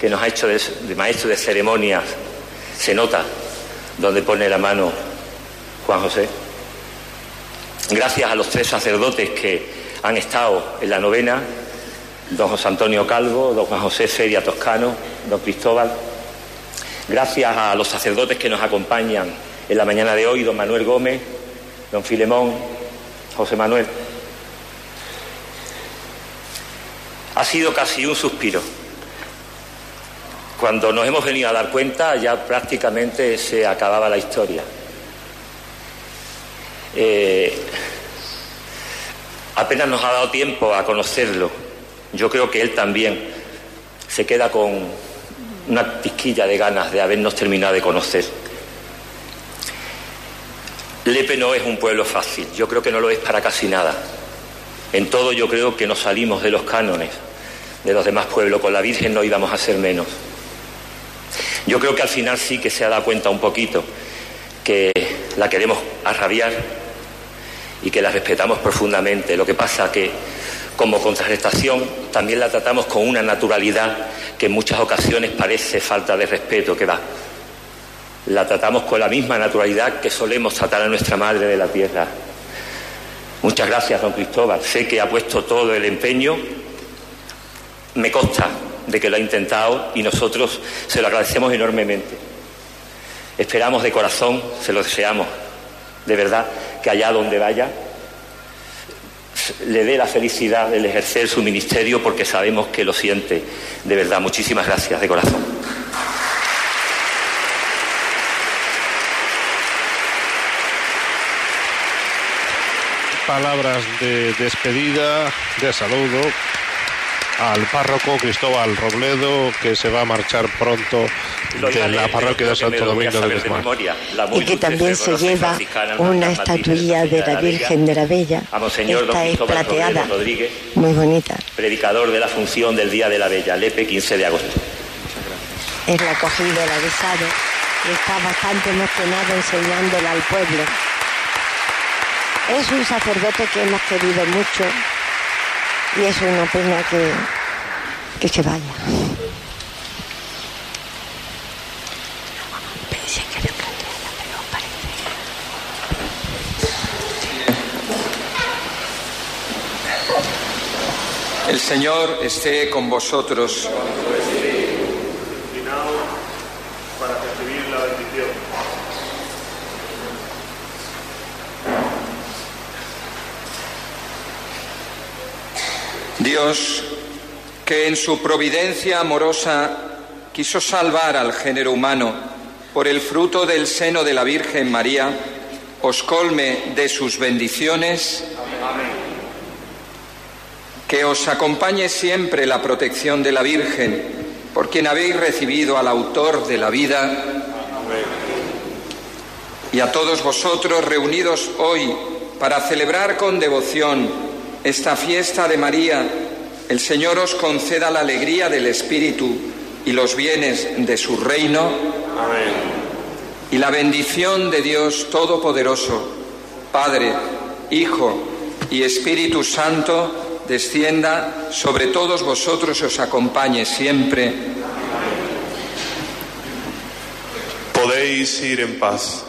que nos ha hecho de, de maestro de ceremonias. Se nota donde pone la mano Juan José. Gracias a los tres sacerdotes que han estado en la novena. don José Antonio Calvo, don Juan José Feria Toscano, don Cristóbal. Gracias a los sacerdotes que nos acompañan en la mañana de hoy, don Manuel Gómez, don Filemón, José Manuel. Ha sido casi un suspiro. Cuando nos hemos venido a dar cuenta, ya prácticamente se acababa la historia. Eh, apenas nos ha dado tiempo a conocerlo. Yo creo que él también se queda con una pizquilla de ganas de habernos terminado de conocer. Lepe no es un pueblo fácil, yo creo que no lo es para casi nada. En todo yo creo que nos salimos de los cánones de los demás pueblos, con la Virgen no íbamos a ser menos. Yo creo que al final sí que se ha dado cuenta un poquito que la queremos arrabiar y que la respetamos profundamente. Lo que pasa que como contrarrestación también la tratamos con una naturalidad que en muchas ocasiones parece falta de respeto, que va. La tratamos con la misma naturalidad que solemos tratar a nuestra Madre de la Tierra. Muchas gracias, don Cristóbal. Sé que ha puesto todo el empeño. Me consta de que lo ha intentado y nosotros se lo agradecemos enormemente. Esperamos de corazón, se lo deseamos, de verdad, que allá donde vaya le dé la felicidad el ejercer su ministerio, porque sabemos que lo siente, de verdad. Muchísimas gracias, de corazón. Palabras de despedida, de saludo al párroco Cristóbal Robledo, que se va a marchar pronto de la parroquia de Santo Domingo de Guzmán, y que también se lleva una estatuilla de la Virgen de la Bella. Esta es plateada, muy bonita. Predicador de la función del Día de la Bella, Lepe, quince de agosto. Es la acogida, el avisado, y está bastante emocionado enseñándola al pueblo. Es un sacerdote que hemos querido mucho. Y es una pena que, que se vaya. El Señor esté con vosotros. Para recibir la bendición. Dios, que en su providencia amorosa quiso salvar al género humano por el fruto del seno de la Virgen María, os colme de sus bendiciones. Amén. Que os acompañe siempre la protección de la Virgen, por quien habéis recibido al autor de la vida. Amén. Y a todos vosotros reunidos hoy para celebrar con devoción esta fiesta de María, el Señor os conceda la alegría del Espíritu y los bienes de su reino. Amén. Y la bendición de Dios Todopoderoso, Padre, Hijo y Espíritu Santo, descienda sobre todos vosotros y os acompañe siempre. Podéis ir en paz.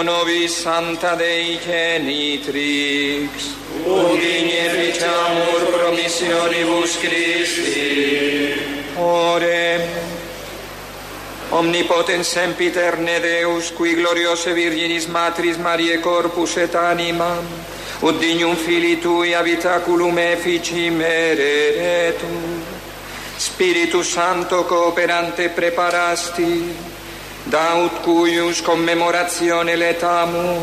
Domino nobis Santa Dei Genitrix, udine ricamur promissionibus Christi. Ore. Omnipotens sempiterne Deus, qui gloriose Virginis Matris Mariae corpus et animam, ut dignum Filii Tui habitaculum efficiem ereretum. Spiritus Sancto cooperante preparasti, daut cuius commemoratione letamur,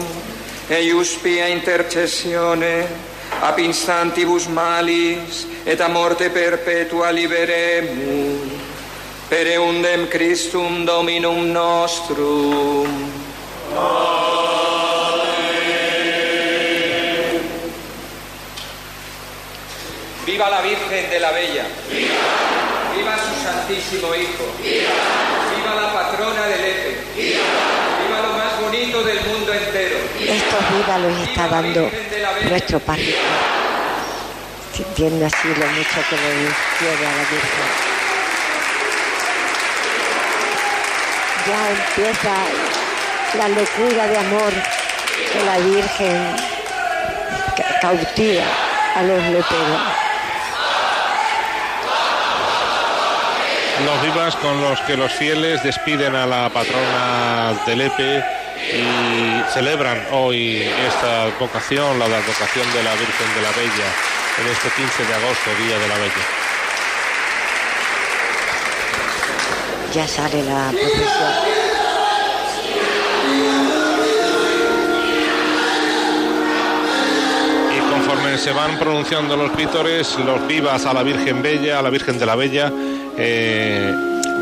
eius pia intercessione, ab instantibus malis, et a morte perpetua liberemur. Per eundem Christum Dominum nostrum. Amén. Viva la Virgen de la Bella. Viva. Viva su Santísimo Hijo. Viva. Viva la patrona del Efe. Viva. Viva lo más bonito del mundo entero. Estos vivas los está dando nuestro párroco, sintiendo así lo mucho que le quiere a la Virgen. Ya empieza la locura de amor que la Virgen cautiva a los leperos. Los vivas con los que los fieles despiden a la patrona de Lepe y celebran hoy esta advocación, la advocación de la Virgen de la Bella, en este quince de agosto, Día de la Bella. Ya sale la procesión. Y conforme se van pronunciando los vítores, los vivas a la Virgen Bella, a la Virgen de la Bella, eh,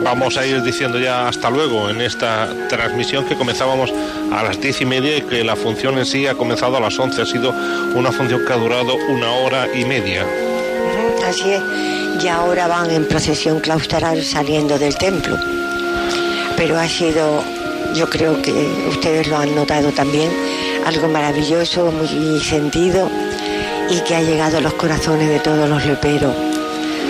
vamos a ir diciendo ya hasta luego en esta transmisión que comenzábamos a las diez y media y que la función en sí ha comenzado a las once. Ha sido una función que ha durado una hora y media. Así es, y ahora van en procesión claustral saliendo del templo. Pero ha sido, yo creo que ustedes lo han notado también, algo maravilloso, muy sentido y que ha llegado a los corazones de todos los leperos.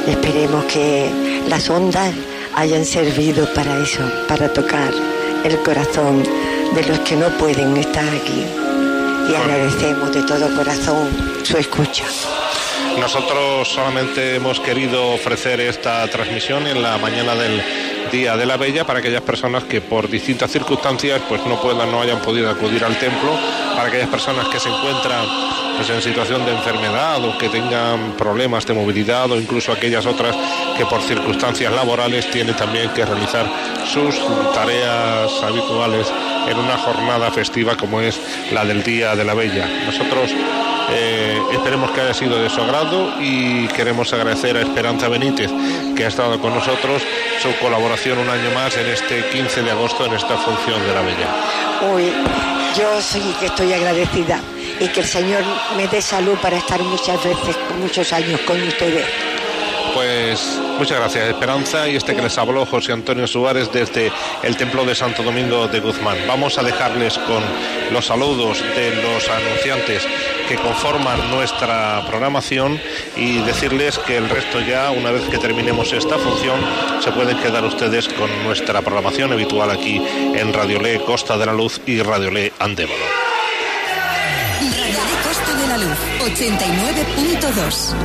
Esperemos que las ondas hayan servido para eso, para tocar el corazón de los que no pueden estar aquí. Y agradecemos de todo corazón su escucha. Nosotros solamente hemos querido ofrecer esta transmisión en la mañana del Día de la Bella para aquellas personas que por distintas circunstancias pues no puedan, no hayan podido acudir al templo, para aquellas personas que se encuentran pues en situación de enfermedad o que tengan problemas de movilidad o incluso aquellas otras que por circunstancias laborales tienen también que realizar sus tareas habituales en una jornada festiva como es la del Día de la Bella. Nosotros Eh, esperemos que haya sido de su agrado y queremos agradecer a Esperanza Benítez, que ha estado con nosotros, su colaboración un año más en este quince de agosto en esta función de la Bella. Uy, yo sí que estoy agradecida y que el Señor me dé salud para estar muchas veces, muchos años con ustedes. Pues muchas gracias, Esperanza, y este que les habló, José Antonio Suárez, desde el Templo de Santo Domingo de Guzmán. Vamos a dejarles con los saludos de los anunciantes que conforman nuestra programación y decirles que el resto ya, una vez que terminemos esta función, se pueden quedar ustedes con nuestra programación habitual aquí en Radiolé Costa de la Luz y Radiolé Andévalo. Radiolé Costa de la Luz, ochenta y nueve punto dos.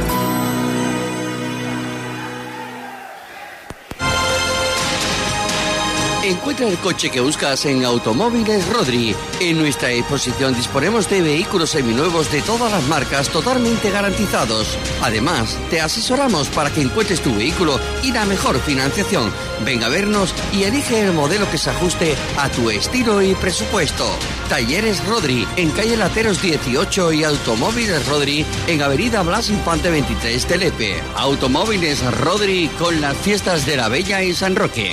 Encuentra el coche que buscas en Automóviles Rodri. En nuestra exposición disponemos de vehículos seminuevos de todas las marcas totalmente garantizados. Además, te asesoramos para que encuentres tu vehículo y la mejor financiación. Ven a vernos y elige el modelo que se ajuste a tu estilo y presupuesto. Talleres Rodri, en calle Lateros dieciocho y Automóviles Rodri, en avenida Blas Infante veintitrés de Lepe. Automóviles Rodri, con las fiestas de la Bella en San Roque.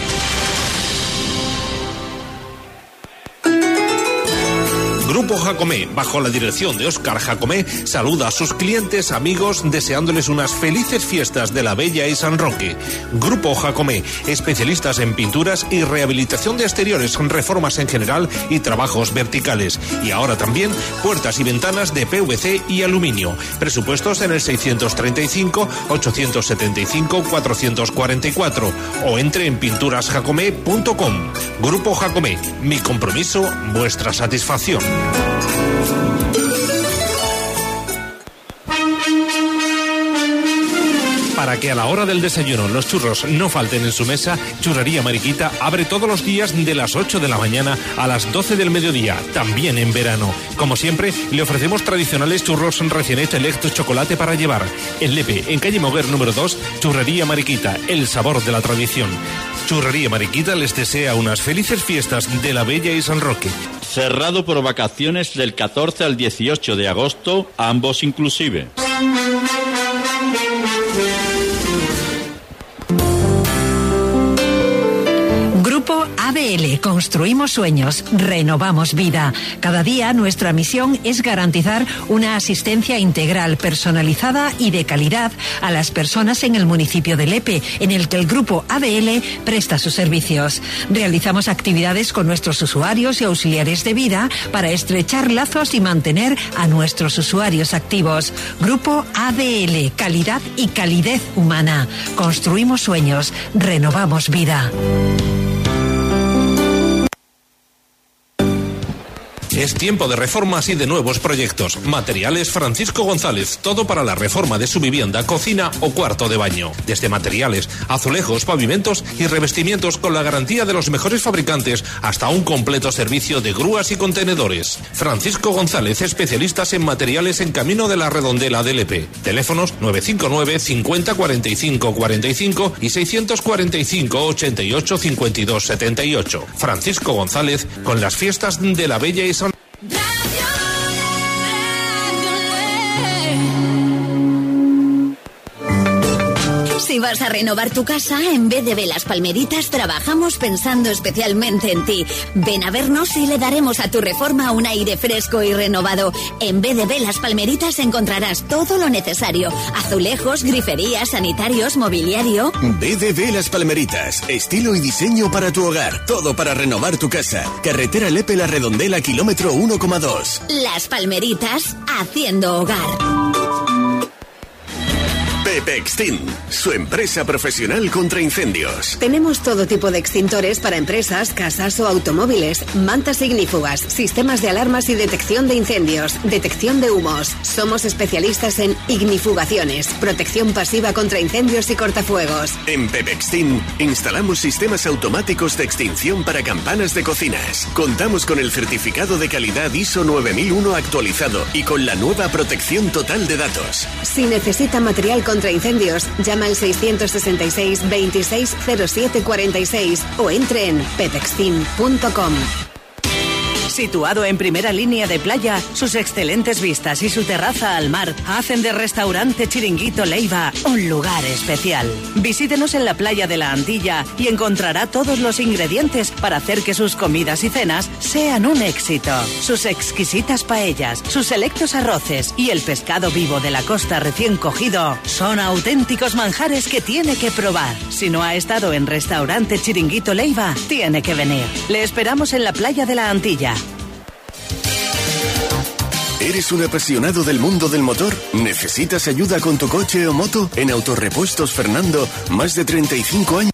Grupo Jacomé, bajo la dirección de Óscar Jacomé, saluda a sus clientes, amigos, deseándoles unas felices fiestas de la Bella y San Roque. Grupo Jacomé, especialistas en pinturas y rehabilitación de exteriores, reformas en general y trabajos verticales. Y ahora también puertas y ventanas de P V C y aluminio. Presupuestos en el seiscientos treinta y cinco, ochocientos setenta y cinco, cuatrocientos cuarenta y cuatro o entre en pinturas jacomé punto com. Grupo Jacomé, mi compromiso, vuestra satisfacción. Para que a la hora del desayuno los churros no falten en su mesa, Churrería Mariquita abre todos los días de las ocho de la mañana a las doce del mediodía, también en verano. Como siempre, le ofrecemos tradicionales churros recién hechos electos chocolate para llevar. En Lepe, en calle Moguer número dos, Churrería Mariquita, el sabor de la tradición. Churrería Mariquita les desea unas felices fiestas de la Bella y San Roque. Cerrado por vacaciones del catorce al dieciocho de agosto, ambos inclusive. A D L, construimos sueños, renovamos vida. Cada día nuestra misión es garantizar una asistencia integral, personalizada y de calidad a las personas en el municipio de Lepe, en el que el Grupo A D L presta sus servicios. Realizamos actividades con nuestros usuarios y auxiliares de vida para estrechar lazos y mantener a nuestros usuarios activos. Grupo A D L, calidad y calidez humana. Construimos sueños, renovamos vida. Es tiempo de reformas y de nuevos proyectos. Materiales Francisco González, todo para la reforma de su vivienda, cocina o cuarto de baño. Desde materiales, azulejos, pavimentos y revestimientos con la garantía de los mejores fabricantes hasta un completo servicio de grúas y contenedores. Francisco González, especialistas en materiales en Camino de la Redondela de Lepe. Teléfonos nueve cinco nueve, cincuenta, cuarenta y cinco, cuarenta y cinco y seiscientos cuarenta y cinco, ochenta y ocho, cincuenta y dos, setenta y ocho. Francisco González, con las fiestas de la Bella y San Si vas a renovar tu casa, en B D B Las Palmeritas trabajamos pensando especialmente en ti. Ven a vernos y le daremos a tu reforma un aire fresco y renovado. En B D B Las Palmeritas encontrarás todo lo necesario: azulejos, griferías, sanitarios, mobiliario. B D B Las Palmeritas, estilo y diseño para tu hogar, todo para renovar tu casa. Carretera Lepe La Redondela, kilómetro uno coma dos. Las Palmeritas, haciendo hogar. Pepextin, su empresa profesional contra incendios. Tenemos todo tipo de extintores para empresas, casas o automóviles, mantas ignífugas, sistemas de alarmas y detección de incendios, detección de humos. Somos especialistas en ignifugaciones, protección pasiva contra incendios y cortafuegos. En Pepextin instalamos sistemas automáticos de extinción para campanas de cocinas. Contamos con el certificado de calidad I S O nueve mil uno actualizado y con la nueva protección total de datos. Si necesita material con Contra incendios, llama al seiscientos sesenta y seis, veintiséis, cero siete, cuarenta y seis o entre en pepextin punto com. Situado en primera línea de playa, sus excelentes vistas y su terraza al mar hacen de Restaurante Chiringuito Leiva un lugar especial. Visítenos en la playa de la Antilla y encontrará todos los ingredientes para hacer que sus comidas y cenas sean un éxito. Sus exquisitas paellas, sus selectos arroces y el pescado vivo de la costa recién cogido son auténticos manjares que tiene que probar. Si no ha estado en Restaurante Chiringuito Leiva, tiene que venir. Le esperamos en la playa de la Antilla. ¿Eres un apasionado del mundo del motor? ¿Necesitas ayuda con tu coche o moto? En Autorrepuestos Fernando, más de treinta y cinco años.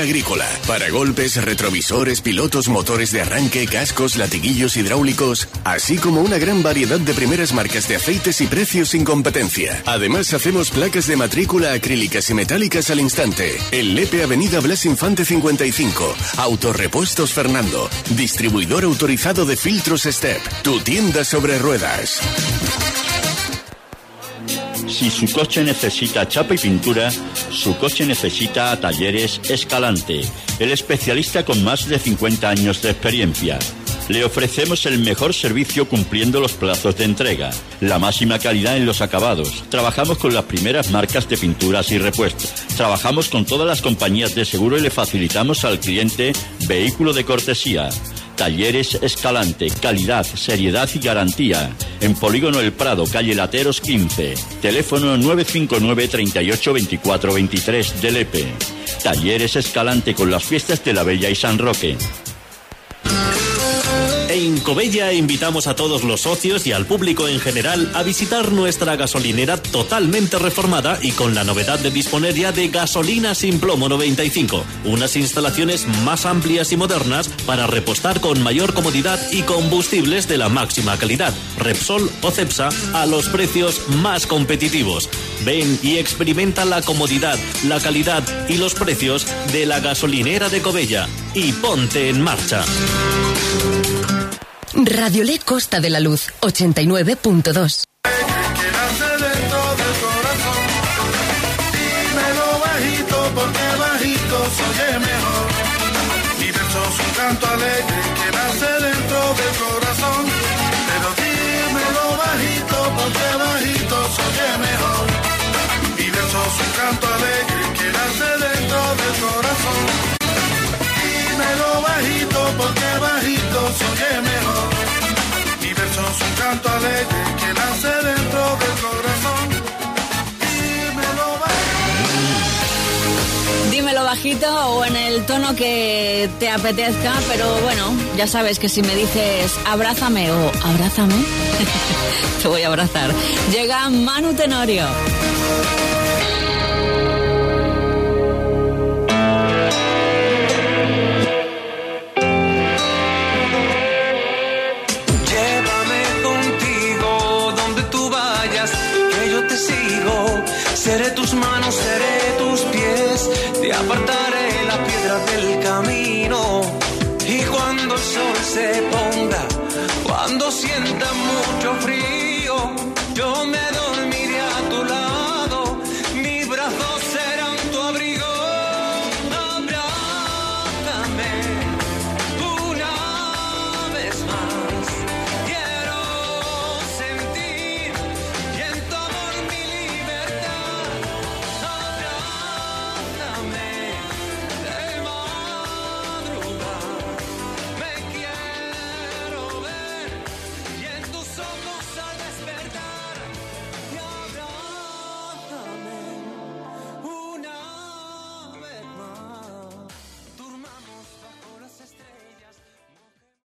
Agrícola, para golpes, retrovisores, pilotos, motores de arranque, cascos, latiguillos hidráulicos, así como una gran variedad de primeras marcas de aceites y precios sin competencia. Además, hacemos placas de matrícula acrílicas y metálicas al instante. En Lepe, avenida Blas Infante cincuenta y cinco, Autorrepuestos Fernando, distribuidor autorizado de filtros Step, tu tienda sobre ruedas. Si su coche necesita chapa y pintura, su coche necesita a Talleres Escalante, el especialista con más de cincuenta años de experiencia. Le ofrecemos el mejor servicio cumpliendo los plazos de entrega, la máxima calidad en los acabados. Trabajamos con las primeras marcas de pinturas y repuestos. Trabajamos con todas las compañías de seguro y le facilitamos al cliente vehículo de cortesía. Talleres Escalante, calidad, seriedad y garantía. En Polígono El Prado, calle Lateros quince, teléfono nueve cinco nueve, treinta y ocho, veinticuatro, veintitrés del E P E. Talleres Escalante, con las fiestas de la Bella y San Roque. En Covella invitamos a todos los socios y al público en general a visitar nuestra gasolinera totalmente reformada y con la novedad de disponer ya de gasolina sin plomo noventa y cinco, unas instalaciones más amplias y modernas para repostar con mayor comodidad y combustibles de la máxima calidad, Repsol o Cepsa, a los precios más competitivos. Ven y experimenta la comodidad, la calidad y los precios de la gasolinera de Covella y ponte en marcha. Radiolé Costa de la Luz, ochenta y nueve punto dos. Dímelo bajito o en el tono que te apetezca, pero bueno, ya sabes que si me dices abrázame o abrázame, te voy a abrazar. Llega Manu Tenorio. Seré tus manos, seré tus pies, te apartaré la piedra del camino. Y cuando el sol se ponga, cuando sienta mucho frío, yo me doy.